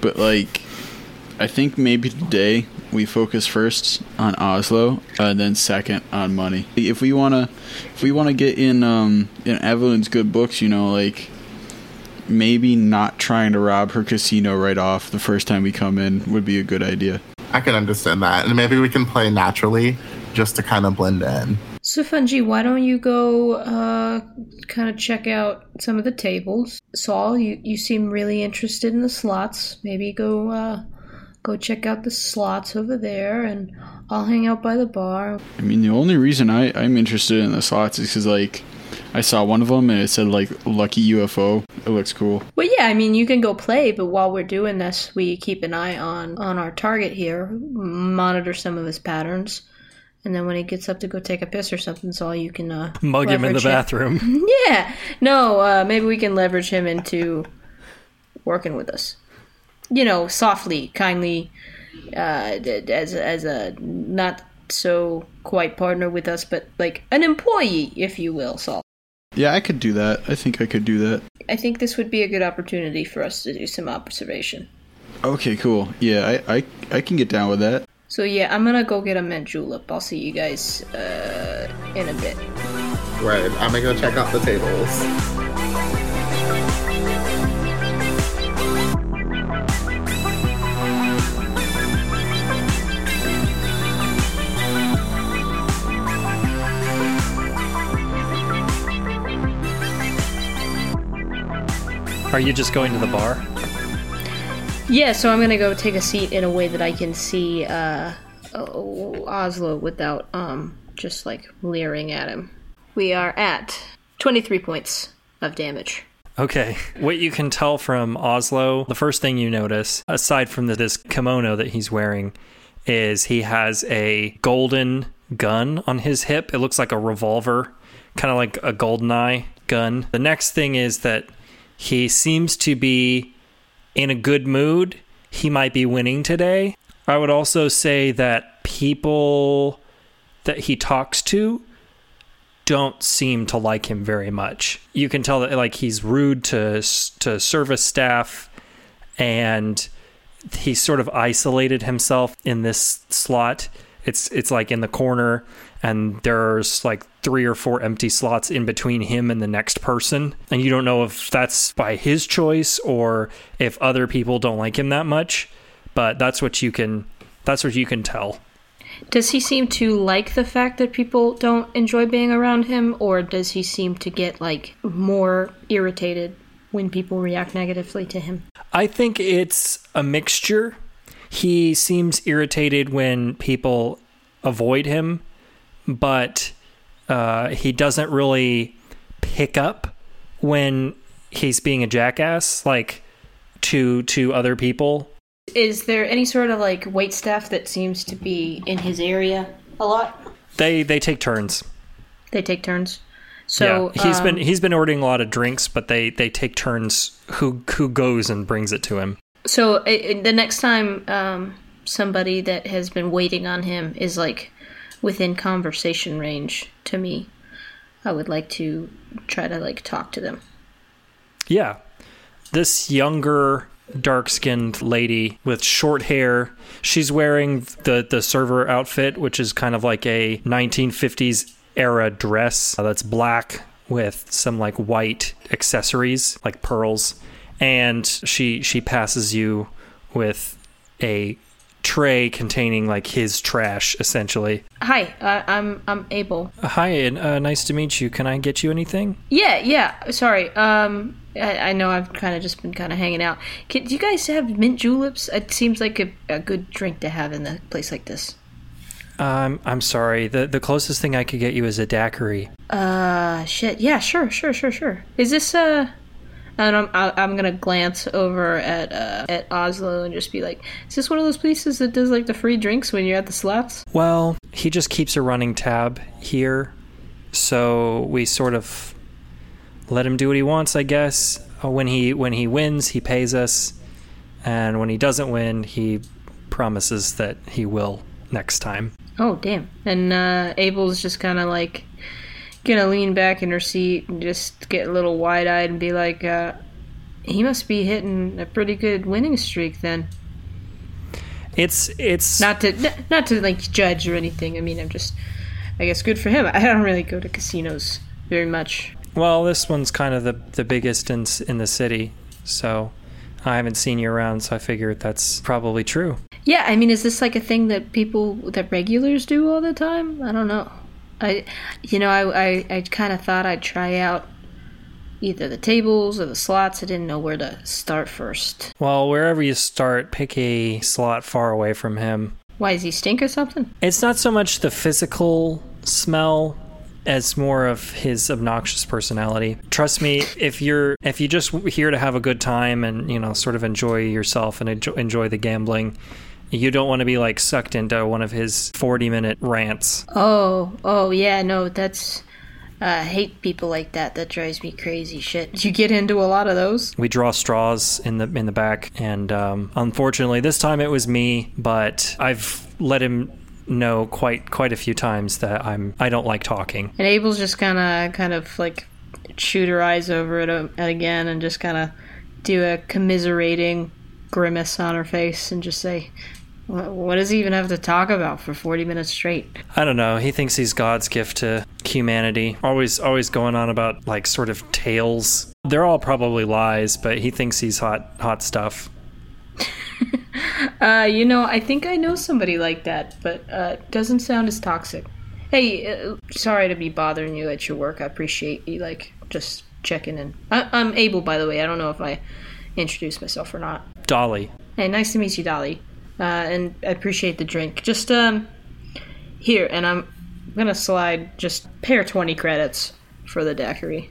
But I think maybe today we focus first on Oslo and then second on money. If we wanna get in Evelyn's good books, you know, maybe not trying to rob her casino right off the first time we come in would be a good idea. I can understand that, and maybe we can play naturally just to kind of blend in. So Fungi, why don't you go kind of check out some of the tables? Saul, you seem really interested in the slots. Maybe go check out the slots over there, and I'll hang out by the bar. I mean, the only reason I'm interested in the slots is because, I saw one of them and it said, Lucky UFO. It looks cool. Well, yeah, I mean, you can go play, but while we're doing this, we keep an eye on our target here, monitor some of his patterns. And then when he gets up to go take a piss or something, so you can mug him in the bathroom. Yeah. No, maybe we can leverage him into working with us. You know, softly, kindly, as a not so quite partner with us, but like an employee, if you will, Saul. Yeah, I could do that. I think I could do that. I think this would be a good opportunity for us to do some observation. Okay, cool. Yeah, I can get down with that. So yeah, I'm gonna go get a mint julep. I'll see you guys in a bit. Right, I'm gonna go check out the tables. Are you just going to the bar? Yeah, so I'm going to go take a seat in a way that I can see Oslo without just, leering at him. We are at 23 points of damage. Okay. What you can tell from Oslo, the first thing you notice, aside from this kimono that he's wearing, is he has a golden gun on his hip. It looks like a revolver, kind of like a GoldenEye gun. The next thing is that he seems to be in a good mood. He might be winning today. I would also say that people that he talks to don't seem to like him very much. You can tell that he's rude to service staff, and he sort of isolated himself in this slot. It's in the corner, and there's 3 or 4 empty slots in between him and the next person. And you don't know if that's by his choice or if other people don't like him that much, but that's what you can tell. Does he seem to like the fact that people don't enjoy being around him, or does he seem to get more irritated when people react negatively to him? I think it's a mixture. He seems irritated when people avoid him, but he doesn't really pick up when he's being a jackass, to other people. Is there any sort of waitstaff that seems to be in his area a lot? They take turns. They take turns. So yeah. He's been ordering a lot of drinks, but they take turns who goes and brings it to him. So the next time somebody that has been waiting on him is within conversation range to me, I would like to try to talk to them. Yeah. This younger dark-skinned lady with short hair, she's wearing the server outfit, which is kind of like a 1950s era dress that's black with some like white accessories, like pearls, and she passes you with a tray containing like his trash, essentially. Hi, I'm Abel. Hi, and nice to meet you. Can I get you anything? Yeah. Sorry. I know I've just been hanging out. Do you guys have mint juleps? It seems like a good drink to have in a place like this. I'm sorry. The closest thing I could get you is a daiquiri. Shit. Yeah, sure. Is this And I'm gonna glance over at Oslo and just be like, is this one of those places that does like the free drinks when you're at the slots? Well, he just keeps a running tab here, so we sort of let him do what he wants, I guess. When he wins, he pays us, and when he doesn't win, he promises that he will next time. Oh, damn. And Abel's just gonna lean back in her seat and just get a little wide-eyed and be like, he must be hitting a pretty good winning streak then. It's not to like judge or anything. I mean, I guess good for him. I don't really go to casinos very much. Well, this one's kind of the biggest in the city, so I haven't seen you around, so I figured that's probably true. Yeah, I mean, is this like a thing that regulars do all the time? I don't know. I kind of thought I'd try out either the tables or the slots. I didn't know where to start first. Well, wherever you start, pick a slot far away from him. Why, does he stink or something? It's not so much the physical smell as more of his obnoxious personality. Trust me, if you're just here to have a good time and, you know, sort of enjoy yourself and enjoy the gambling, you don't want to be, like, sucked into one of his 40-minute rants. Oh, yeah, no, that's... I hate people like that. That drives me crazy. Shit. Did you get into a lot of those? We draw straws in the back, and unfortunately, this time it was me, but I've let him know quite a few times that I don't like talking. And Abel's just kind of shoot her eyes over it again and just kind of do a commiserating grimace on her face and just say, what does he even have to talk about for 40 minutes straight? I don't know. He thinks he's God's gift to humanity. Always going on about like sort of tales. They're all probably lies, but he thinks he's hot stuff. I think I know somebody like that, but doesn't sound as toxic. Hey, sorry to be bothering you at your work. I appreciate you just checking in. I'm Abel, by the way. I don't know if I introduce myself or not. Dolly. Hey, nice to meet you, Dolly. And I appreciate the drink. Just, here, and I'm gonna slide just pair 20 credits for the daiquiri.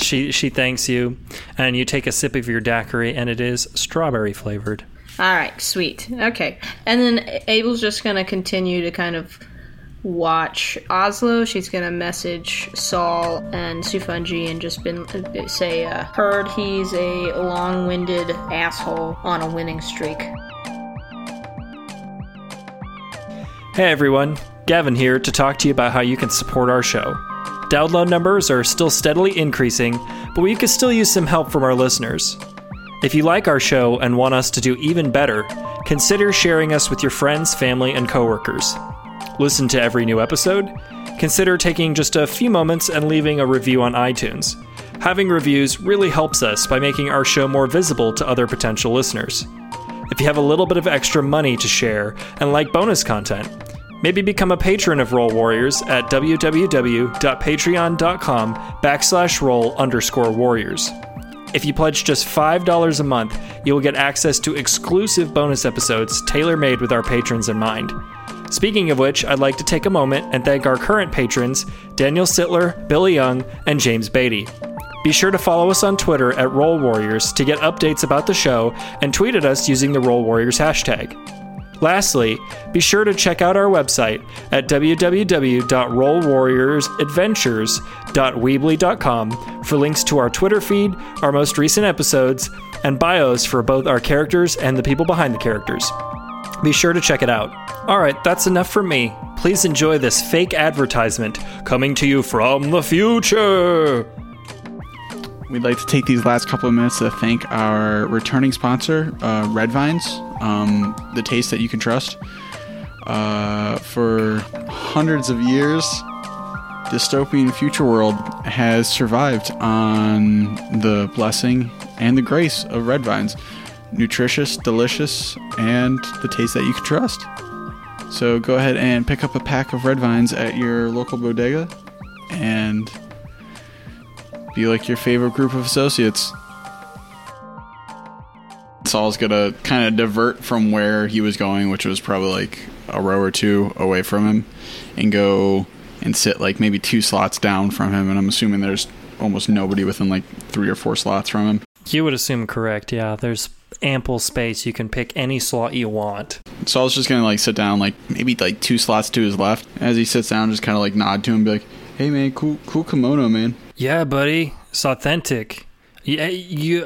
She thanks you, and you take a sip of your daiquiri, and it is strawberry flavored. Alright, sweet. Okay. And then Abel's just gonna continue to kind of watch Oslo. She's gonna message Saul and Sui Feng Ji and just say, heard he's a long-winded asshole on a winning streak. Hey everyone, Gavin here to talk to you about how you can support our show. Download numbers are still steadily increasing, but we could still use some help from our listeners. If you like our show and want us to do even better, consider sharing us with your friends, family, and coworkers. Listen to every new episode. Consider taking just a few moments and leaving a review on iTunes. Having reviews really helps us by making our show more visible to other potential listeners. If you have a little bit of extra money to share and like bonus content, maybe become a patron of Roll Warriors at www.patreon.com/roll_warriors. If you pledge just $5 a month, you will get access to exclusive bonus episodes tailor-made with our patrons in mind. Speaking of which, I'd like to take a moment and thank our current patrons, Daniel Sittler, Billy Young, and James Beatty. Be sure to follow us on Twitter at Roll Warriors to get updates about the show and tweet at us using the Roll Warriors hashtag. Lastly, be sure to check out our website at www.rollwarriorsadventures.weebly.com for links to our Twitter feed, our most recent episodes, and bios for both our characters and the people behind the characters. Be sure to check it out. All right, that's enough from me. Please enjoy this fake advertisement coming to you from the future. We'd like to take these last couple of minutes to thank our returning sponsor, Red Vines, the taste that you can trust. For hundreds of years, dystopian future world has survived on the blessing and the grace of red vines. Nutritious, delicious, and the taste that you can trust. So go ahead and pick up a pack of red vines at your local bodega and be like your favorite group of associates. Saul's going to kind of divert from where he was going, which was probably like a row or two away from him, and go and sit like maybe two slots down from him. And I'm assuming there's almost nobody within like 3 or 4 slots from him. You would assume correct, yeah. There's ample space. You can pick any slot you want. Saul's just going to like sit down like maybe like 2 slots to his left. As he sits down, just kind of like nod to him and be like, hey man, cool kimono, man. Yeah, buddy. It's authentic. Yeah,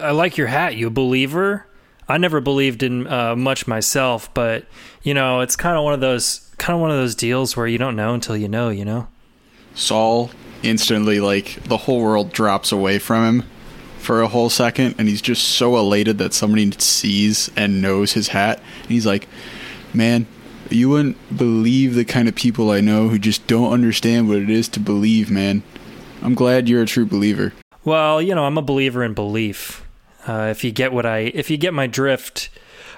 I like your hat. You a believer? I never believed in much myself, but you know, it's kind of one of those deals where you don't know until you know, you know. Saul instantly, like, the whole world drops away from him for a whole second, and he's just so elated that somebody sees and knows his hat. And he's like, man, you wouldn't believe the kind of people I know who just don't understand what it is to believe, man. I'm glad you're a true believer. Well, you know, I'm a believer in belief. If you get my drift,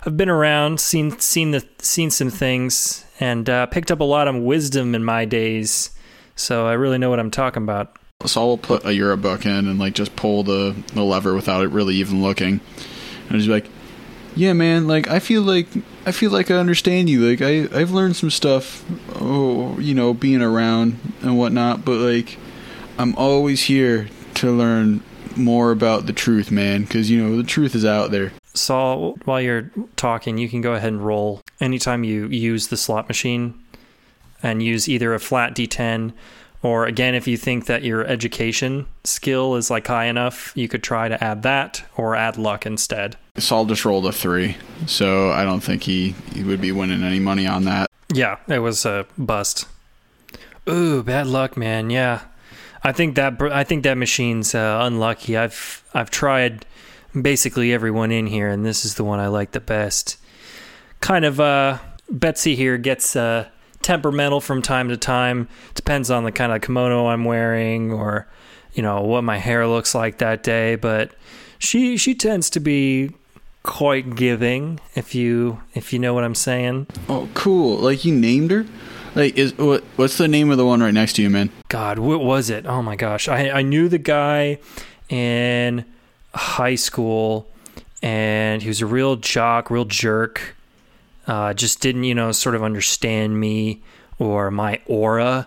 I've been around, seen some things, and picked up a lot of wisdom in my days. So I really know what I'm talking about. Saul will put a yearbook in and like just pull the lever without it really even looking, and just be like, yeah, man, like I feel like I understand you. Like I've learned some stuff, you know, being around and whatnot. But like, I'm always here to learn more about the truth, man, because you know the truth is out there. Saul, while you're talking, you can go ahead and roll anytime you use the slot machine, and use either a flat d10, or again, if you think that your education skill is like high enough, you could try to add that or add luck instead. Saul just rolled a 3, so I don't think he would be winning any money on that. Yeah, it was a bust. Ooh, bad luck, man. Yeah. I think that machine's unlucky. I've tried basically everyone in here, and this is the one I like the best. Kind of Betsy here gets temperamental from time to time. Depends on the kind of kimono I'm wearing, or you know what my hair looks like that day. But she tends to be quite giving, if you know what I'm saying. Oh, cool! Like you named her. Like, what's the name of the one right next to you, man? God, what was it? Oh my gosh. I knew the guy in high school, and he was a real jock, real jerk. Just didn't, you know, sort of understand me or my aura.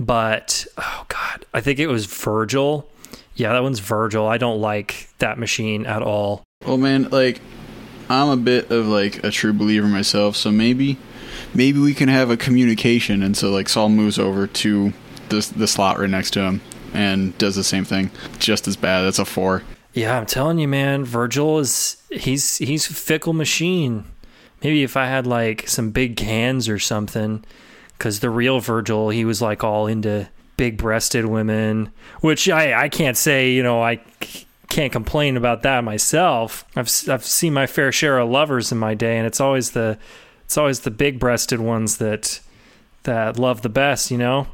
But, oh God, I think it was Virgil. Yeah, that one's Virgil. I don't like that machine at all. Well, man, like, I'm a bit of, like, a true believer myself, so maybe we can have a communication. And so like Saul moves over to the slot right next to him and does the same thing. Just as bad. That's a 4. Yeah, I'm telling you, man, Virgil is he's a fickle machine. Maybe if I had like some big cans or something, because the real Virgil, he was like all into big-breasted women, which I can't say, you know, I can't complain about that myself. I've seen my fair share of lovers in my day, and it's always the big-breasted ones that love the best, you know?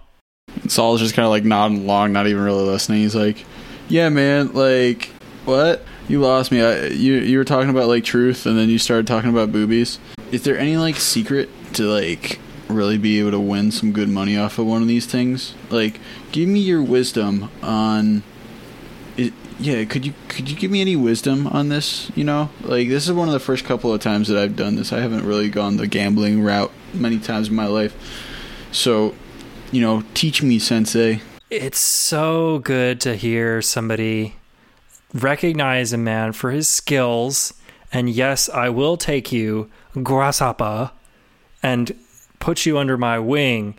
Saul's just kind of, like, nodding along, not even really listening. He's like, yeah, man, like, what? You lost me. You were talking about, like, truth, and then you started talking about boobies. Is there any, like, secret to, like, really be able to win some good money off of one of these things? Like, give me your wisdom on... Yeah, could you give me any wisdom on this, you know? Like, this is one of the first couple of times that I've done this. I haven't really gone the gambling route many times in my life. So, you know, teach me, sensei. It's so good to hear somebody recognize a man for his skills. And yes, I will take you, grasshopper, and put you under my wing.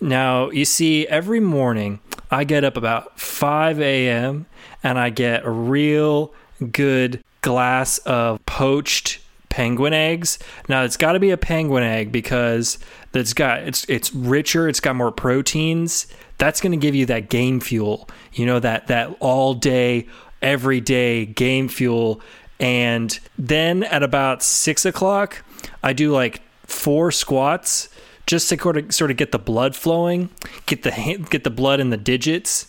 Now, you see, every morning... I get up about 5 a.m. and I get a real good glass of poached penguin eggs. Now, it's got to be a penguin egg because it's richer. It's got more proteins. That's going to give you that game fuel, you know, that all day, every day game fuel. And then at about 6 o'clock, I do like 4 squats just to sort of get the blood flowing, get the blood in the digits.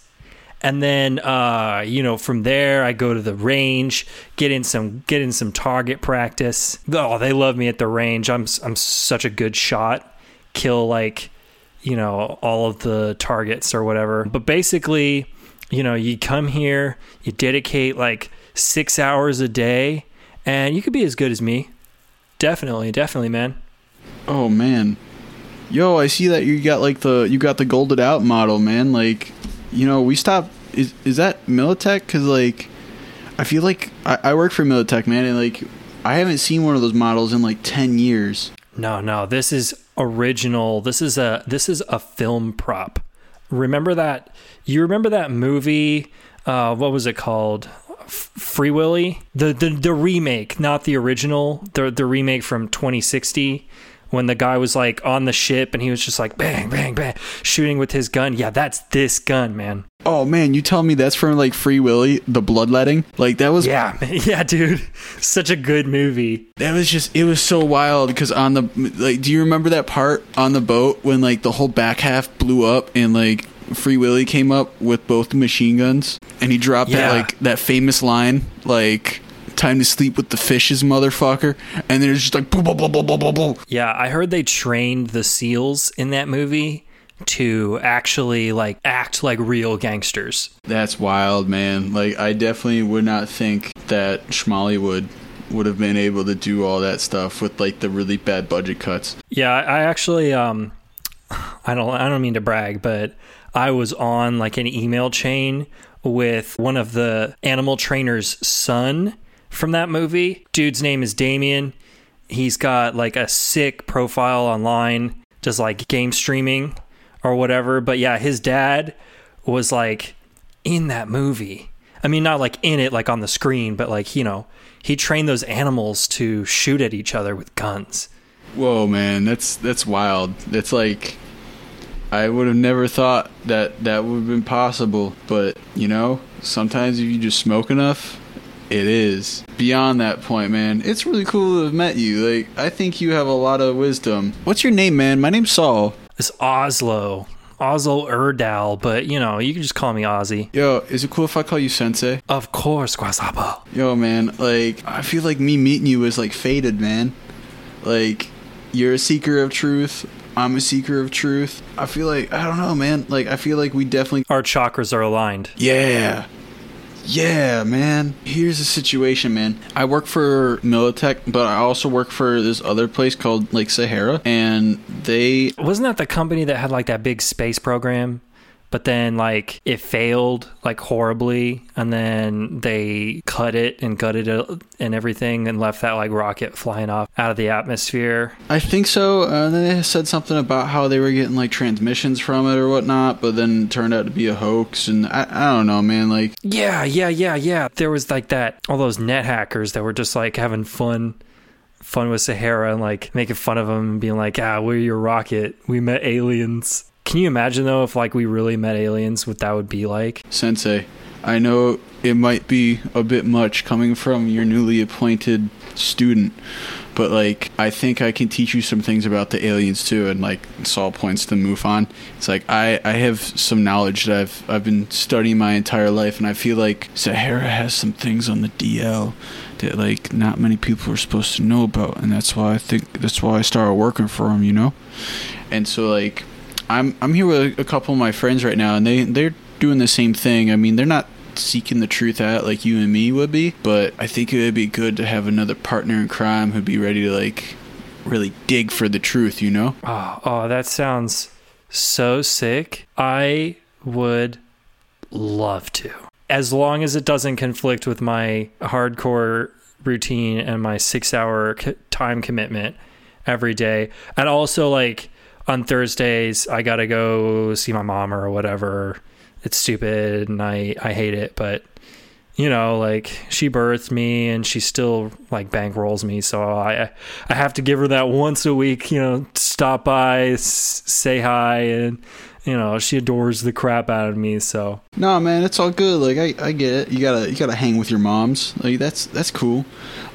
And then, from there, I go to the range, get in some target practice. Oh, they love me at the range. I'm such a good shot. Kill all of the targets or whatever. But basically, you come here, you dedicate 6 hours a day, and you could be as good as me. Definitely, definitely, man. Oh man, yo, I see that you got the golded out model, man. We stopped. Is that Militech? Because I feel like I work for Militech, man, and I haven't seen one of those models in 10 years. No, this is original. This is a film prop. Remember that? You remember that movie? What was it called? Free Willy? The remake, not the original. The remake from 2060. When the guy was on the ship and he was just bang, bang, bang, shooting with his gun. Yeah, that's this gun, man. Oh, man, you tell me that's from Free Willy, the bloodletting? That was... Yeah, dude. Such a good movie. That was just... It was so wild because on the... do you remember that part on the boat when the whole back half blew up and Free Willy came up with both machine guns and he dropped that famous line, time to sleep with the fishes, motherfucker. And there's just boom, boom, boom, boom, boom, boom. Yeah, I heard they trained the SEALs in that movie to actually act like real gangsters. That's wild, man. I definitely would not think that Schmally would have been able to do all that stuff with the really bad budget cuts. Yeah, I actually I don't mean to brag, but I was on an email chain with one of the animal trainer's son from that movie. Dude's name is Damien. He's got a sick profile online, just game streaming or whatever. But yeah, his dad was in that movie. I mean, not in it, on the screen, but he trained those animals to shoot at each other with guns. Whoa, man, that's wild. That's I would have never thought that would have been possible. But, sometimes if you just smoke enough, it is. Beyond that point, man, it's really cool to have met you. I think you have a lot of wisdom. What's your name, man? My name's Saul. It's Oslo. Oslo Erdahl, but, you can just call me Ozzy. Yo, is it cool if I call you Sensei? Of course, Guasabo. Yo, man, I feel like me meeting you is, fated, man. You're a seeker of truth. I'm a seeker of truth. I feel I don't know, man. I feel we definitely... Our chakras are aligned. Yeah. Yeah, man. Here's the situation, man. I work for Militech, but I also work for this other place called Sahara, and they... Wasn't that the company that had that big space program, but then it failed horribly, and then they cut it and gutted it and everything and left that rocket flying off out of the atmosphere? I think so. And then they said something about how they were getting transmissions from it or whatnot, but then it turned out to be a hoax. And I don't know, man. Yeah. There was that, all those net hackers that were just having fun with Sahara and making fun of them and being we're your rocket. We met aliens. Can you imagine, though, if, we really met aliens, what that would be like? Sensei, I know it might be a bit much coming from your newly appointed student, but, I think I can teach you some things about the aliens, too, and, Saul points to MUFON. It's I have some knowledge that I've been studying my entire life, and I feel Sahara has some things on the DL that, not many people are supposed to know about, and that's why I started working for them, And so, I'm here with a couple of my friends right now, and they're doing the same thing. I mean, they're not seeking the truth out like you and me would be, but I think it would be good to have another partner in crime who'd be ready to, really dig for the truth, Oh, that sounds so sick. I would love to. As long as it doesn't conflict with my hardcore routine and my 6-hour time commitment every day. And also, on Thursdays, I gotta go see my mom or whatever. It's stupid and I hate it, but she birthed me and she still bankrolls me, so I have to give her that once a week. Stop by, say hi, and you know, she adores the crap out of me. So no, man, it's all good. Like I get it. You gotta hang with your moms. Like that's cool.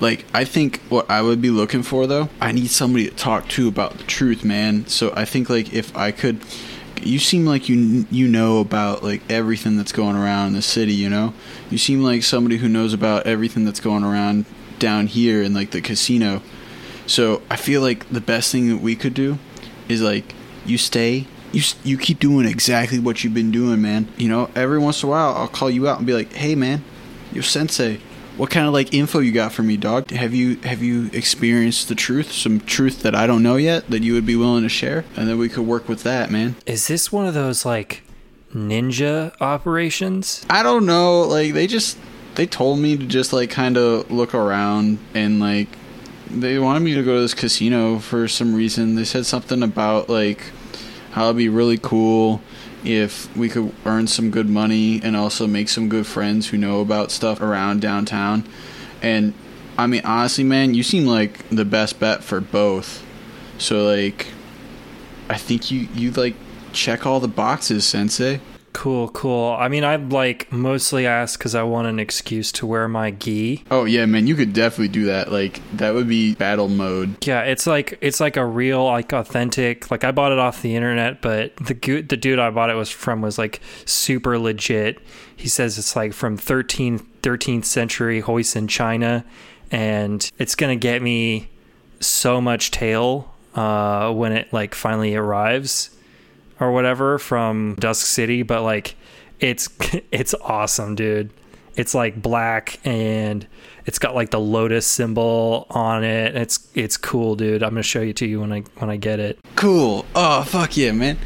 Like I think what I would be looking for though, I need somebody to talk to about the truth, man. So I think like if I could, you seem like you know about like everything that's going around in the city. You know, you seem like somebody who knows about everything that's going around down here in like the casino. So I feel like the best thing that we could do is like you stay. You keep doing exactly what you've been doing, man. You know, every once in a while, I'll call you out and be like, "Hey, man, yo, sensei, what kind of like info you got for me, dog? Have you experienced the truth? Some truth that I don't know yet that you would be willing to share?" And then we could work with that, man. Is this one of those like ninja operations? I don't know. Like they told me to just like kind of look around and like they wanted me to go to this casino for some reason. They said something about like how it'd be really cool if we could earn some good money and also make some good friends who know about stuff around downtown. And I mean, honestly, man, you seem like the best bet for both. So like, I think you like check all the boxes, sensei. Cool. I mean, I'd like mostly ask because I want an excuse to wear my gi. Oh yeah, man, you could definitely do that. Like that would be battle mode. Yeah, it's like a real like authentic. Like I bought it off the internet, but the dude I bought it was like super legit. He says it's like from 13th century Hoisin, China, and it's gonna get me so much tail when it like finally arrives. Or whatever from Dusk City, but like it's awesome, dude. It's like black and it's got like the lotus symbol on it. It's cool, dude. I'm gonna show it to you when I get it. Cool. Oh fuck yeah, man.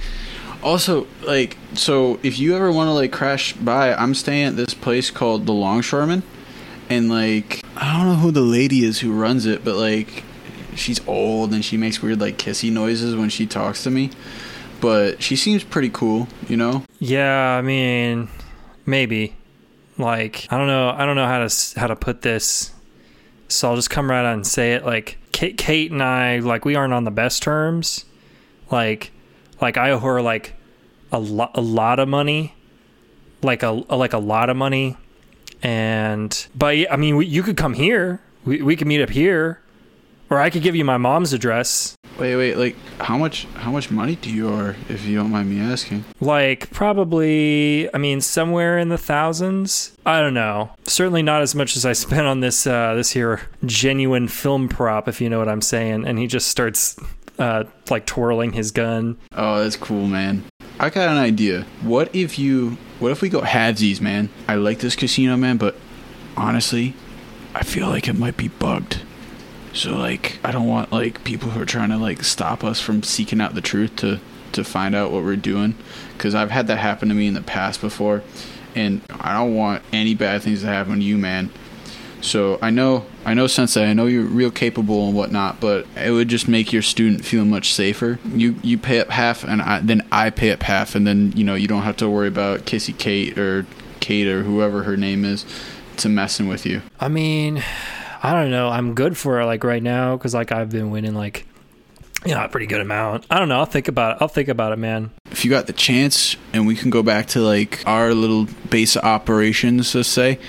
Also, like, so if you ever want to like crash by, I'm staying at this place called the Longshoreman, and like I don't know who the lady is who runs it, but like she's old and she makes weird like kissy noises when she talks to me. But she seems pretty cool, you know? Yeah, I mean, maybe. Like, I don't know how to put this. So I'll just come right out and say it. Like, Kate and I, like, we aren't on the best terms. Like I owe her like a lot of money, like a lot of money. And but I mean, you could come here. We could meet up here, or I could give you my mom's address. Wait, like, how much money do you owe, if you don't mind me asking? Like, probably, I mean, somewhere in the thousands? I don't know. Certainly not as much as I spent on this here genuine film prop, if you know what I'm saying. And he just starts, like, twirling his gun. Oh, that's cool, man. I got an idea. What if we go halvesies, man? I like this casino, man, but honestly, I feel like it might be bugged. So, like, I don't want, like, people who are trying to, like, stop us from seeking out the truth to find out what we're doing. Because I've had that happen to me in the past before. And I don't want any bad things to happen to you, man. So, I know, Sensei, I know you're real capable and whatnot. But it would just make your student feel much safer. You pay up half, and then I pay up half. And then, you know, you don't have to worry about Kissy Kate or whoever her name is to messing with you. I mean, I don't know. I'm good for it, like, right now, because, like, I've been winning, like, you know, a pretty good amount. I don't know. I'll think about it, man. If you got the chance and we can go back to, like, our little base of operations, let's say,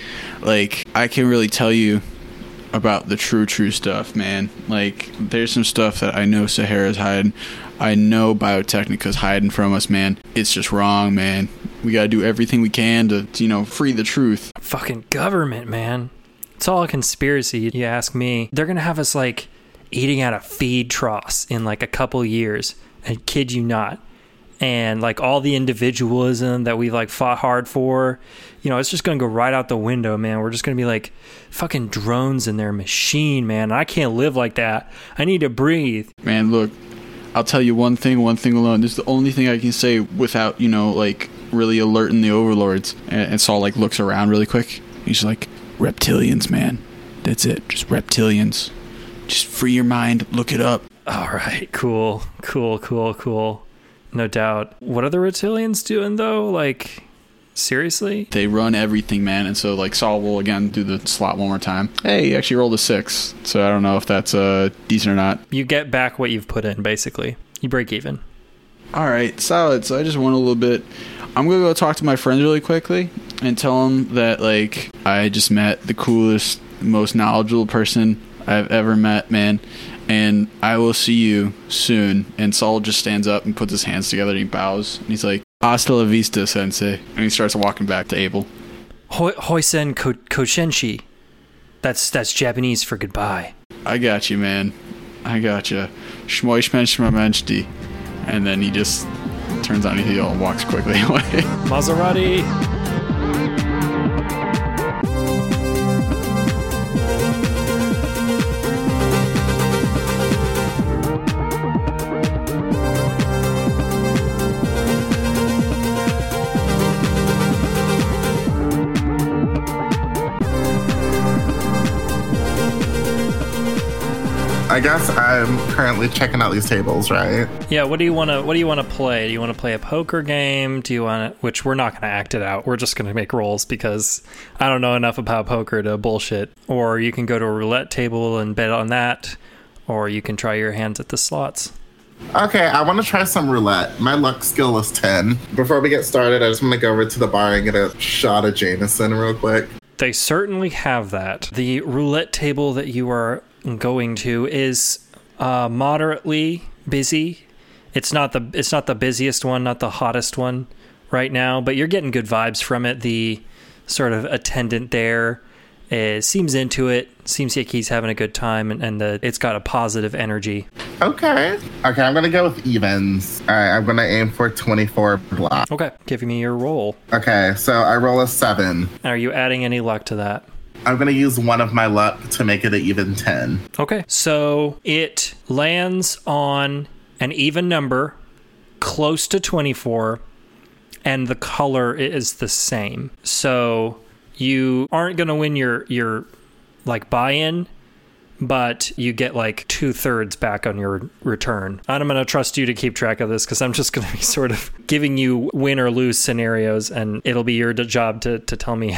like, I can really tell you about the true stuff, man. Like, there's some stuff that I know Sahara's hiding. I know Biotechnica's hiding from us, man. It's just wrong, man. We got to do everything we can to, you know, free the truth. Fucking government, man. It's all a conspiracy, you ask me. They're going to have us, like, eating out of feed troughs in, like, a couple years. I kid you not. And, like, all the individualism that we've, like, fought hard for, you know, it's just going to go right out the window, man. We're just going to be, like, fucking drones in their machine, man. I can't live like that. I need to breathe. Man, look, I'll tell you one thing alone. This is the only thing I can say without, you know, like, really alerting the overlords. And Saul, like, looks around really quick. He's like, reptilians, man. That's it. Just reptilians. Just free your mind. Look it up. All right. Cool. No doubt. What are the reptilians doing, though? Like, seriously? They run everything, man. And so, like, Saul will, again, do the slot one more time. Hey, you actually rolled a 6. So I don't know if that's decent or not. You get back what you've put in, basically. You break even. all right, solid. So I just won a little bit. I'm going to go talk to my friends really quickly and tell them that, like, I just met the coolest, most knowledgeable person I've ever met, man. And I will see you soon. And Saul just stands up and puts his hands together and he bows. And he's like, hasta la vista, sensei. And he starts walking back to Abel. Hoisen koshenshi. That's Japanese for goodbye. I got you, man. I got you. Shmoishmenshmamenshdi. And then he just turns on his heel and walks quickly away. Maserati! I guess I'm currently checking out these tables, right? Yeah. What do you want to play? Do you want to play a poker game? Do you want to, which we're not going to act it out. We're just going to make rolls because I don't know enough about poker to bullshit. Or you can go to a roulette table and bet on that, or you can try your hands at the slots. Okay, I want to try some roulette. My luck skill is 10. Before we get started, I just want to go over to the bar and get a shot of Jameson real quick. They certainly have that. The roulette table that you are going to is moderately busy. It's not the busiest one, not the hottest one right now, but you're getting good vibes from it. The sort of attendant there seems into it. Seems like he's having a good time, and it's got a positive energy. Okay, I'm gonna go with evens. All right, I'm gonna aim for 24 block. Okay, give me your roll. Okay, so I roll a 7. Are you adding any luck to that? I'm going to use one of my luck to make it an even 10. Okay. So it lands on an even number, close to 24, and the color is the same. So you aren't going to win your like buy-in, but you get like 2/3 back on your return. And I'm going to trust you to keep track of this because I'm just going to be sort of giving you win or lose scenarios, and it'll be your job to tell me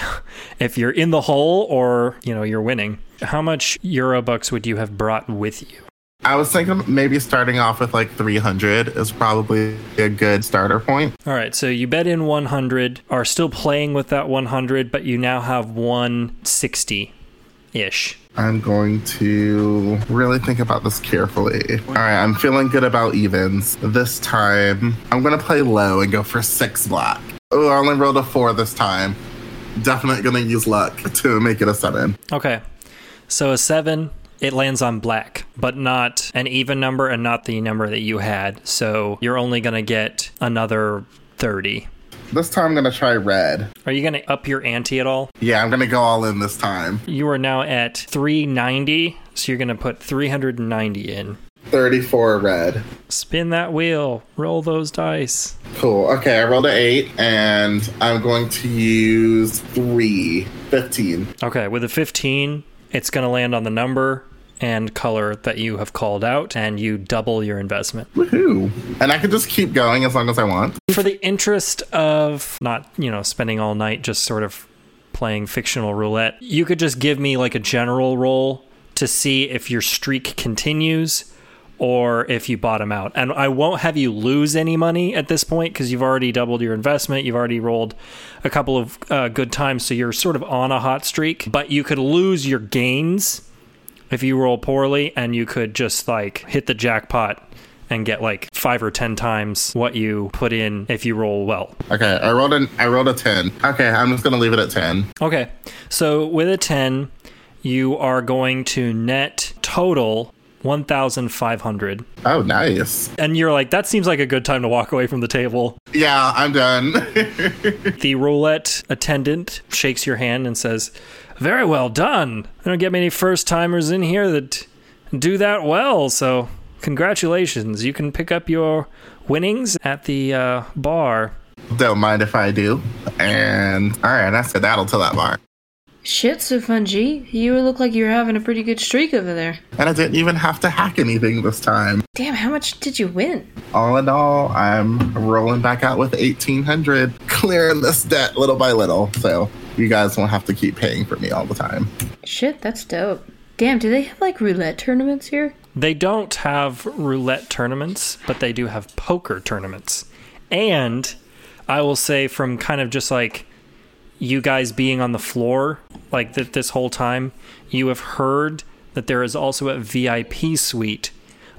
if you're in the hole or, you know, you're winning. How much Eurobucks would you have brought with you? I was thinking maybe starting off with like 300 is probably a good starter point. All right, so you bet in 100, are still playing with that 100, but you now have 160-ish. I'm going to really think about this carefully. All right, I'm feeling good about evens. This time, I'm going to play low and go for 6 block. Oh, I only rolled a 4 this time. Definitely going to use luck to make it a 7. Okay, so a 7, it lands on black, but not an even number and not the number that you had. So you're only going to get another 30. This time I'm going to try red. Are you going to up your ante at all? Yeah, I'm going to go all in this time. You are now at 390, so you're going to put 390 in. 34 red. Spin that wheel. Roll those dice. Cool. Okay, I rolled an 8, and I'm going to use 15. Okay, with a 15, it's going to land on the number and color that you have called out, and you double your investment. Woohoo! And I can just keep going as long as I want. For the interest of not, spending all night just sort of playing fictional roulette, you could just give me like a general roll to see if your streak continues or if you bottom out. And I won't have you lose any money at this point because you've already doubled your investment. You've already rolled a couple of good times, so you're sort of on a hot streak. But you could lose your gains if you roll poorly, and you could just like hit the jackpot and get like 5 or 10 times what you put in if you roll well. Okay, I rolled a 10. Okay, I'm just gonna leave it at 10. Okay, so with a 10, you are going to net total 1,500. Oh, nice. And you're like, that seems like a good time to walk away from the table. Yeah, I'm done. The roulette attendant shakes your hand and says, very well done. I don't get many first-timers in here that do that well, so congratulations. You can pick up your winnings at the bar. Don't mind if I do. And, all right, I skedaddle to that bar. Shit, Sui Feng Ji, you look like you're having a pretty good streak over there. And I didn't even have to hack anything this time. Damn, how much did you win? All in all, I'm rolling back out with 1,800, clearing this debt little by little, so you guys won't have to keep paying for me all the time. Shit, that's dope. Damn, do they have, like, roulette tournaments here? They don't have roulette tournaments, but they do have poker tournaments. And I will say, from kind of just like you guys being on the floor like this whole time, you have heard that there is also a VIP suite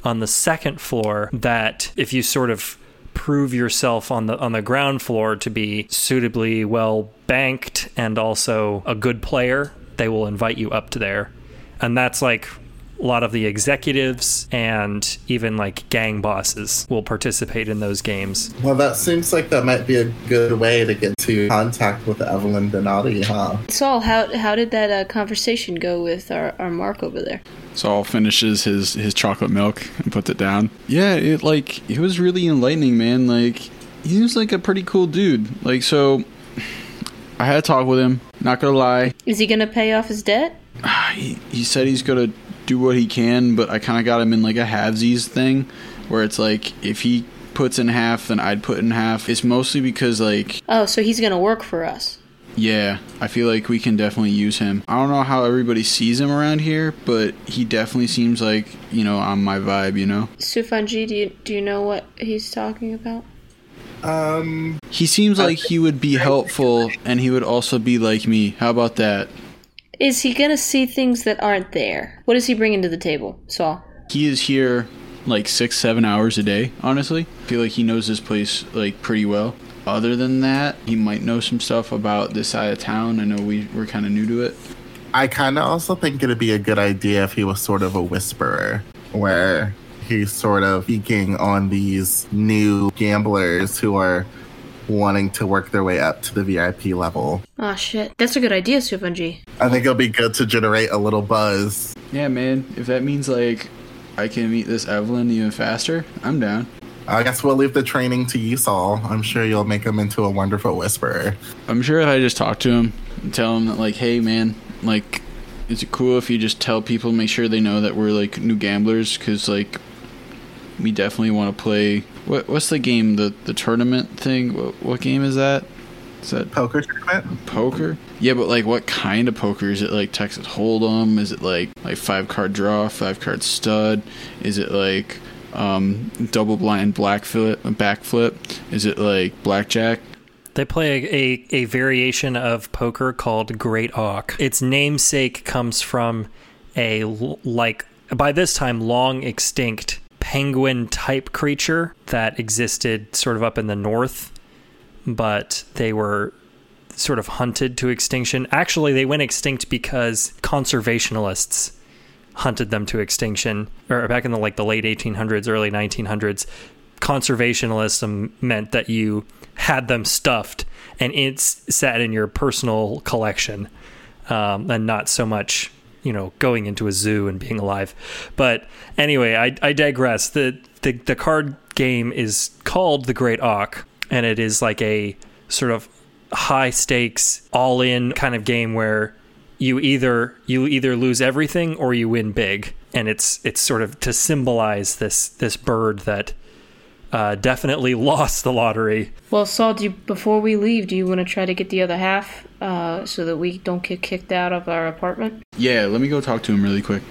on the second floor that if you sort of prove yourself on the ground floor to be suitably well banked and also a good player, they will invite you up to there. And that's like a lot of the executives and even like gang bosses will participate in those games. Well, that seems like that might be a good way to get to contact with Evelyn Donati, huh? Saul, how did that conversation go with our Mark over there? Saul finishes his chocolate milk and puts it down. Yeah, it was really enlightening, man. Like, he was like a pretty cool dude. Like, so I had a talk with him, not gonna lie. Is he gonna pay off his debt? He said he's gonna do what he can, but I kind of got him in like a halvesies thing where it's like if he puts in half then I'd put in half. It's mostly because like, oh, so he's gonna work for us. Yeah, I feel like we can definitely use him. I don't know how everybody sees him around here, but he definitely seems like, you know, on my vibe, you know. Sui Feng Ji, do you know what he's talking about? He seems like he would be helpful and he would also be like me. How about that? Is he going to see things that aren't there? What is he bringing to the table, Saul? He is here like 6-7 hours a day, honestly. I feel like he knows this place like pretty well. Other than that, he might know some stuff about this side of town. I know we're kind of new to it. I kind of also think it would be a good idea if he was sort of a whisperer, where he's sort of peeking on these new gamblers who are wanting to work their way up to the VIP level. Oh shit. That's a good idea, Sui Feng Ji. I think it'll be good to generate a little buzz. Yeah, man. If that means, like, I can meet this Evelyn even faster, I'm down. I guess we'll leave the training to you, Saul. I'm sure you'll make him into a wonderful whisperer. I'm sure if I just talk to him and tell him that, like, hey, man, like, is it cool if you just tell people, make sure they know that we're, like, new gamblers? Because, like, we definitely want to play... What's the game? The tournament thing? What game is that? Is that poker tournament? Poker? Yeah, but like what kind of poker? Is it like Texas Hold'em? Is it like 5-card draw, 5-card stud? Is it like double blind backflip? Is it like blackjack? They play a variation of poker called Great Auk. Its namesake comes from a like by this time long extinct penguin-type creature that existed sort of up in the north, but they were sort of hunted to extinction. Actually, they went extinct because conservationists hunted them to extinction. Or back in the late 1800s, early 1900s, conservationism meant that you had them stuffed and it sat in your personal collection, and not so much, you know, going into a zoo and being alive. But anyway, I digress. The card game is called the Great Auk, and it is like a sort of high stakes, all in kind of game where you either lose everything or you win big. And it's sort of to symbolize this bird that definitely lost the lottery. Well, Saul, before we leave, do you want to try to get the other half so that we don't get kicked out of our apartment? Yeah, let me go talk to him really quick.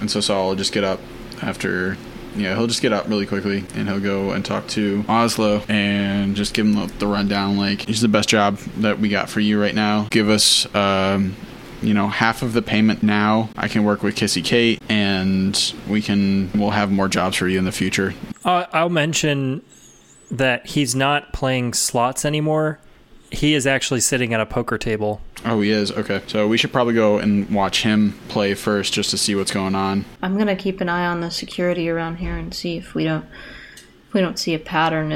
And so Saul will just get up after... Yeah, he'll just get up really quickly, and he'll go and talk to Oslo and just give him the rundown, like, here's the best job that we got for you right now. Give us... you know, half of the payment now. I can work with Kissy Kate, and we'll have more jobs for you in the future. I'll mention that he's not playing slots anymore. He is actually sitting at a poker table. Oh, he is? Okay. So we should probably go and watch him play first just to see what's going on. I'm going to keep an eye on the security around here and see if we don't see a pattern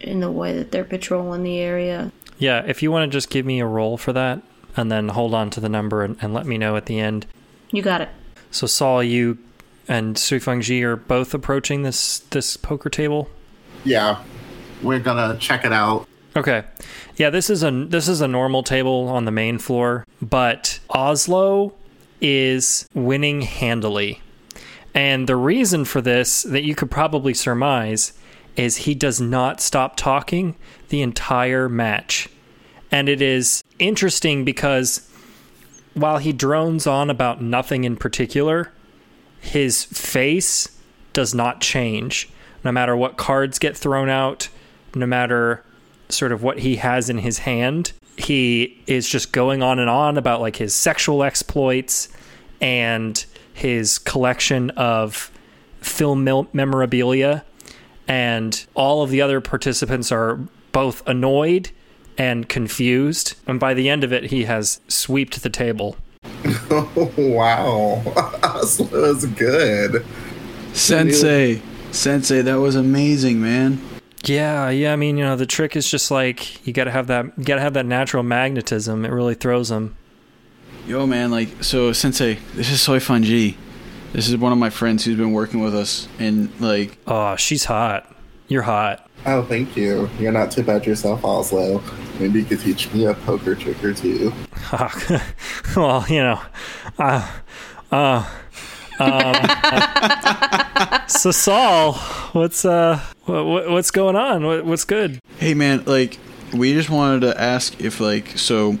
in the way that they're patrolling the area. Yeah, if you want to just give me a roll for that. And then hold on to the number and let me know at the end. You got it. So Saul, you and Sui Feng Ji are both approaching this poker table? Yeah, we're gonna check it out. Okay. Yeah, this is a normal table on the main floor, but Oslo is winning handily. And the reason for this, that you could probably surmise, is he does not stop talking the entire match. And it is interesting because while he drones on about nothing in particular, his face does not change, no matter what cards get thrown out, no matter sort of what he has in his hand. He is just going on and on about like his sexual exploits and his collection of film memorabilia, and all of the other participants are both annoyed and confused, and by the end of it he has swept the table. Oh wow. Oslo is good. Sensei, that was amazing, man. Yeah, I mean, you know, the trick is just like you gotta have that natural magnetism. It really throws them. Yo man, like, so Sensei, this is Sui Feng Ji. This is one of my friends who's been working with us, and like, oh, she's hot. You're hot. Oh, thank you. You're not too bad yourself, Oslo. Maybe you could teach me a poker trick or two. Well, you know, so Saul, what's going on? What's good? Hey man, like, we just wanted to ask if like, so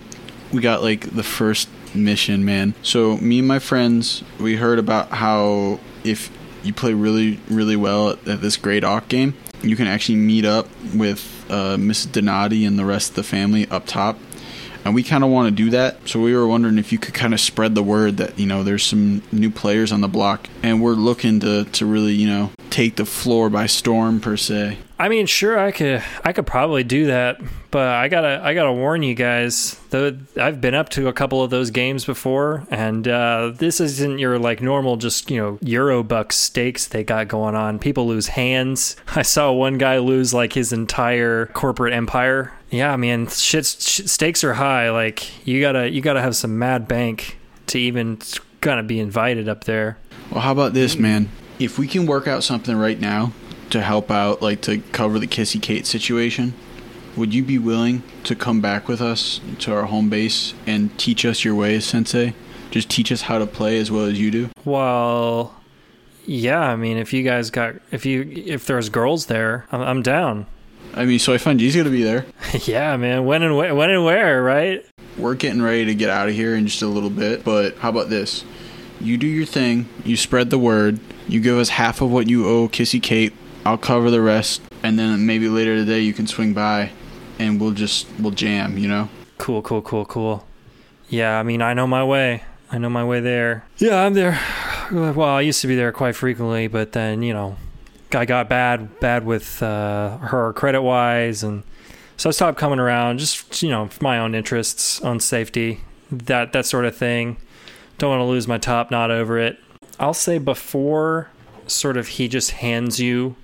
we got like the first mission, man. So me and my friends, we heard about how if you play really, really well at this Great Auk game, you can actually meet up with Miss Donati and the rest of the family up top, and we kind of want to do that. So we were wondering if you could kind of spread the word that, you know, there's some new players on the block, and we're looking to really, you know, take the floor by storm per se. I mean, sure, I could probably do that, but I gotta warn you guys. I've been up to a couple of those games before, and this isn't your like normal just, you know, Eurobuck stakes they got going on. People lose hands. I saw one guy lose like his entire corporate empire. Yeah, man, stakes are high. Like you gotta have some mad bank to even kind of be invited up there. Well, how about this, man? If we can work out something right now to help out, like to cover the Kissy Kate situation, would you be willing to come back with us to our home base and teach us your ways, Sensei? Just teach us how to play as well as you do? Well, yeah. I mean, if there's girls there, I'm down. I mean, Sui Feng Ji's gonna be there. Yeah, man. When and where, right? We're getting ready to get out of here in just a little bit, but how about this? You do your thing. You spread the word. You give us half of what you owe Kissy Kate. I'll cover the rest, and then maybe later today you can swing by, and we'll jam. You know? Cool. Yeah, I mean, I know my way. I know my way there. Yeah, I'm there. Well, I used to be there quite frequently, but then, you know, I got bad with her credit-wise, and so I stopped coming around, just, you know, for my own interests, own safety, that sort of thing. Don't want to lose my top knot over it. I'll say before sort of he just hands you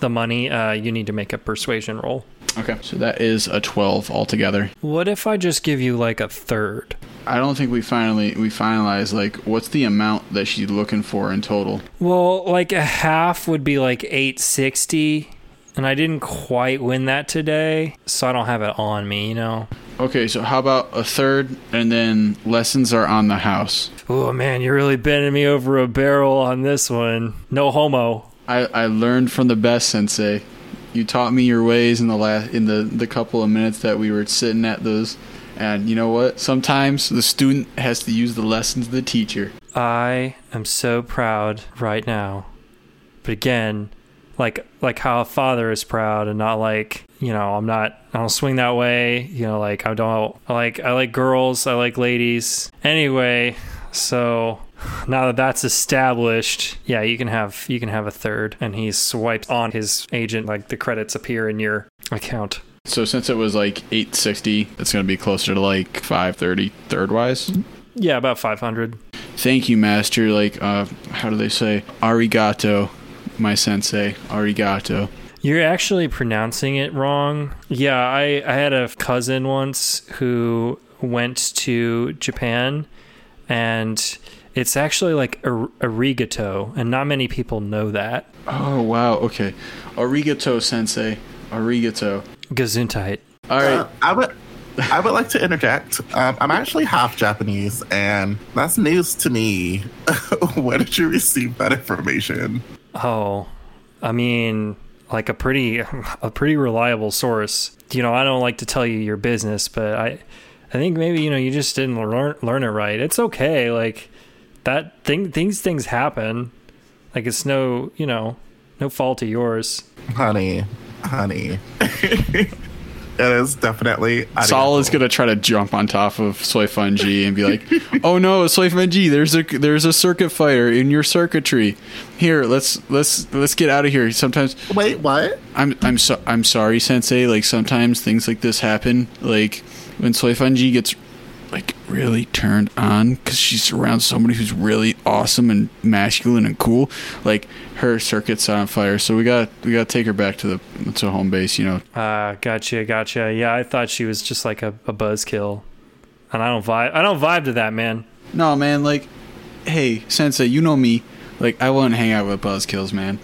the money, you need to make a persuasion roll. Okay, so that is a 12 altogether. What if I just give you like a third? I don't think we finalize like what's the amount that she's looking for in total. Well, like a half would be like 860, and I didn't quite win that today, so I don't have it on me, you know. Okay, so how about a third, and then lessons are on the house. Oh man, you're really bending me over a barrel on this one. No homo. I learned from the best, Sensei. You taught me your ways in the couple of minutes that we were sitting at those. And you know what? Sometimes the student has to use the lessons of the teacher. I am so proud right now. But again, like how a father is proud and not like, you know, I don't swing that way. You know, like I like girls. I like ladies. Anyway, so now that's established, yeah, you can have a third, and he swipes on his agent, like the credits appear in your account. So since it was like 860, it's going to be closer to like 530 third-wise? Yeah, about 500. Thank you, master. Like, how do they say? Arigato, my sensei. Arigato. You're actually pronouncing it wrong. Yeah, I had a cousin once who went to Japan, and it's actually like arigato, and not many people know that. Oh, wow. Okay. Arigato, Sensei. Arigato. Gesundheit. All right. I would like to interject. I'm actually half Japanese, and that's news to me. Where did you receive that information? Oh, I mean, like a pretty reliable source. You know, I don't like to tell you your business, but I think maybe, you know, you just didn't learn it right. It's okay. Like, that thing, things happen. Like, it's no, you know, no fault of yours. Honey. That is definitely... Saul is going to try to jump on top of Sui Feng Ji and be like, oh no, Sui Feng Ji, there's a circuit fire in your circuitry. Here, let's get out of here. Sometimes... Wait, what? I'm sorry, Sensei. Like, sometimes things like this happen. Like, when Sui Feng Ji gets, like, really turned on because she's around somebody who's really awesome and masculine and cool, like, her circuit's on fire, so we gotta take her back to home base, you know. Gotcha. Yeah, I thought she was just like a buzzkill, and I don't vibe to that, man. No, man, like, hey, Sensei, you know me, like, I wouldn't hang out with buzzkills, man.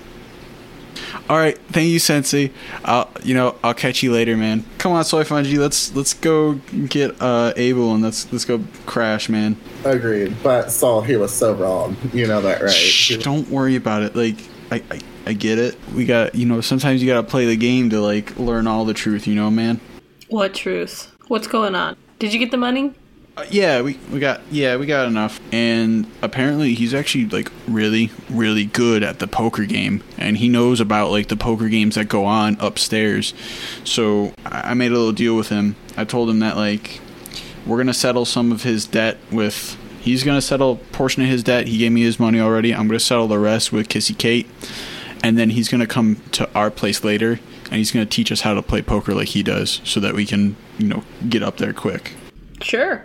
All right, thank you, Sensei. I'll catch you later, man. Come on, Sui Feng Ji, let's go get Abel and let's go crash, man. Agreed, but Saul, he was so wrong. You know that, right? Shh, don't worry about it. Like, I get it. We got, you know, sometimes you gotta play the game to, like, learn all the truth, you know, man. What truth? What's going on? Did you get the money? Yeah, we got enough. And apparently he's actually, like, really, really good at the poker game. And he knows about, like, the poker games that go on upstairs. So I made a little deal with him. I told him that, like, we're going to settle some of his debt with... He's going to settle a portion of his debt. He gave me his money already. I'm going to settle the rest with Kissy Kate. And then he's going to come to our place later. And he's going to teach us how to play poker like he does. So that we can, you know, get up there quick. Sure.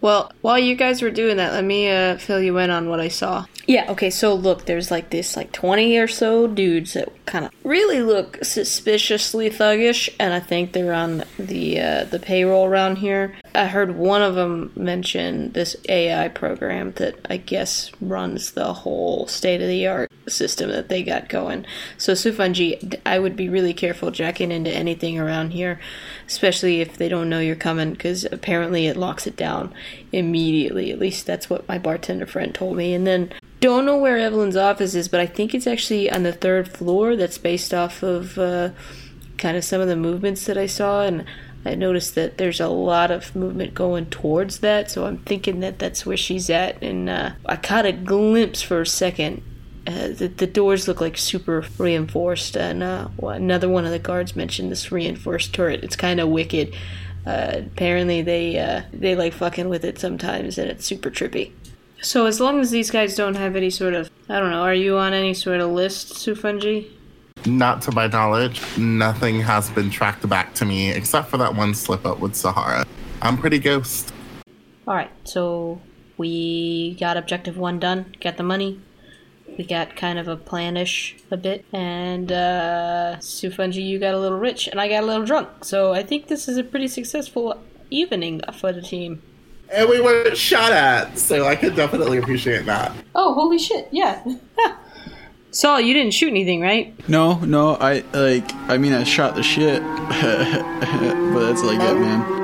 Well, while you guys were doing that, let me fill you in on what I saw. Yeah, okay, so look, there's, like, this, like, 20 or so dudes that kind of really look suspiciously thuggish, and I think they're on the payroll around here. I heard one of them mention this AI program that I guess runs the whole state-of-the-art system that they got going. So, Sui Feng Ji, I would be really careful jacking into anything around here, especially if they don't know you're coming, because apparently it locks it down immediately. At least that's what my bartender friend told me. And then, don't know where Evelyn's office is, but I think it's actually on the 3rd floor. That's based off of kind of some of the movements that I saw, and I noticed that there's a lot of movement going towards that, so I'm thinking that that's where she's at. And I caught a glimpse for a second. The doors look like super reinforced, and another one of the guards mentioned this reinforced turret. It's kind of wicked. Apparently they like fucking with it sometimes, and it's super trippy. So as long as these guys don't have any sort of, I don't know, are you on any sort of list, Sui Feng Ji? Not to my knowledge. Nothing has been tracked back to me except for that one slip up with Sahara. I'm pretty ghost. Alright, so we got objective 1 done, got the money. We got kind of a planish a bit, and Sui Feng Ji, you got a little rich, and I got a little drunk. So I think this is a pretty successful evening for the team. And we weren't shot at, so I could definitely appreciate that. Oh, holy shit! Yeah. Saul, you didn't shoot anything, right? No. I mean, I shot the shit, but that's like it, man.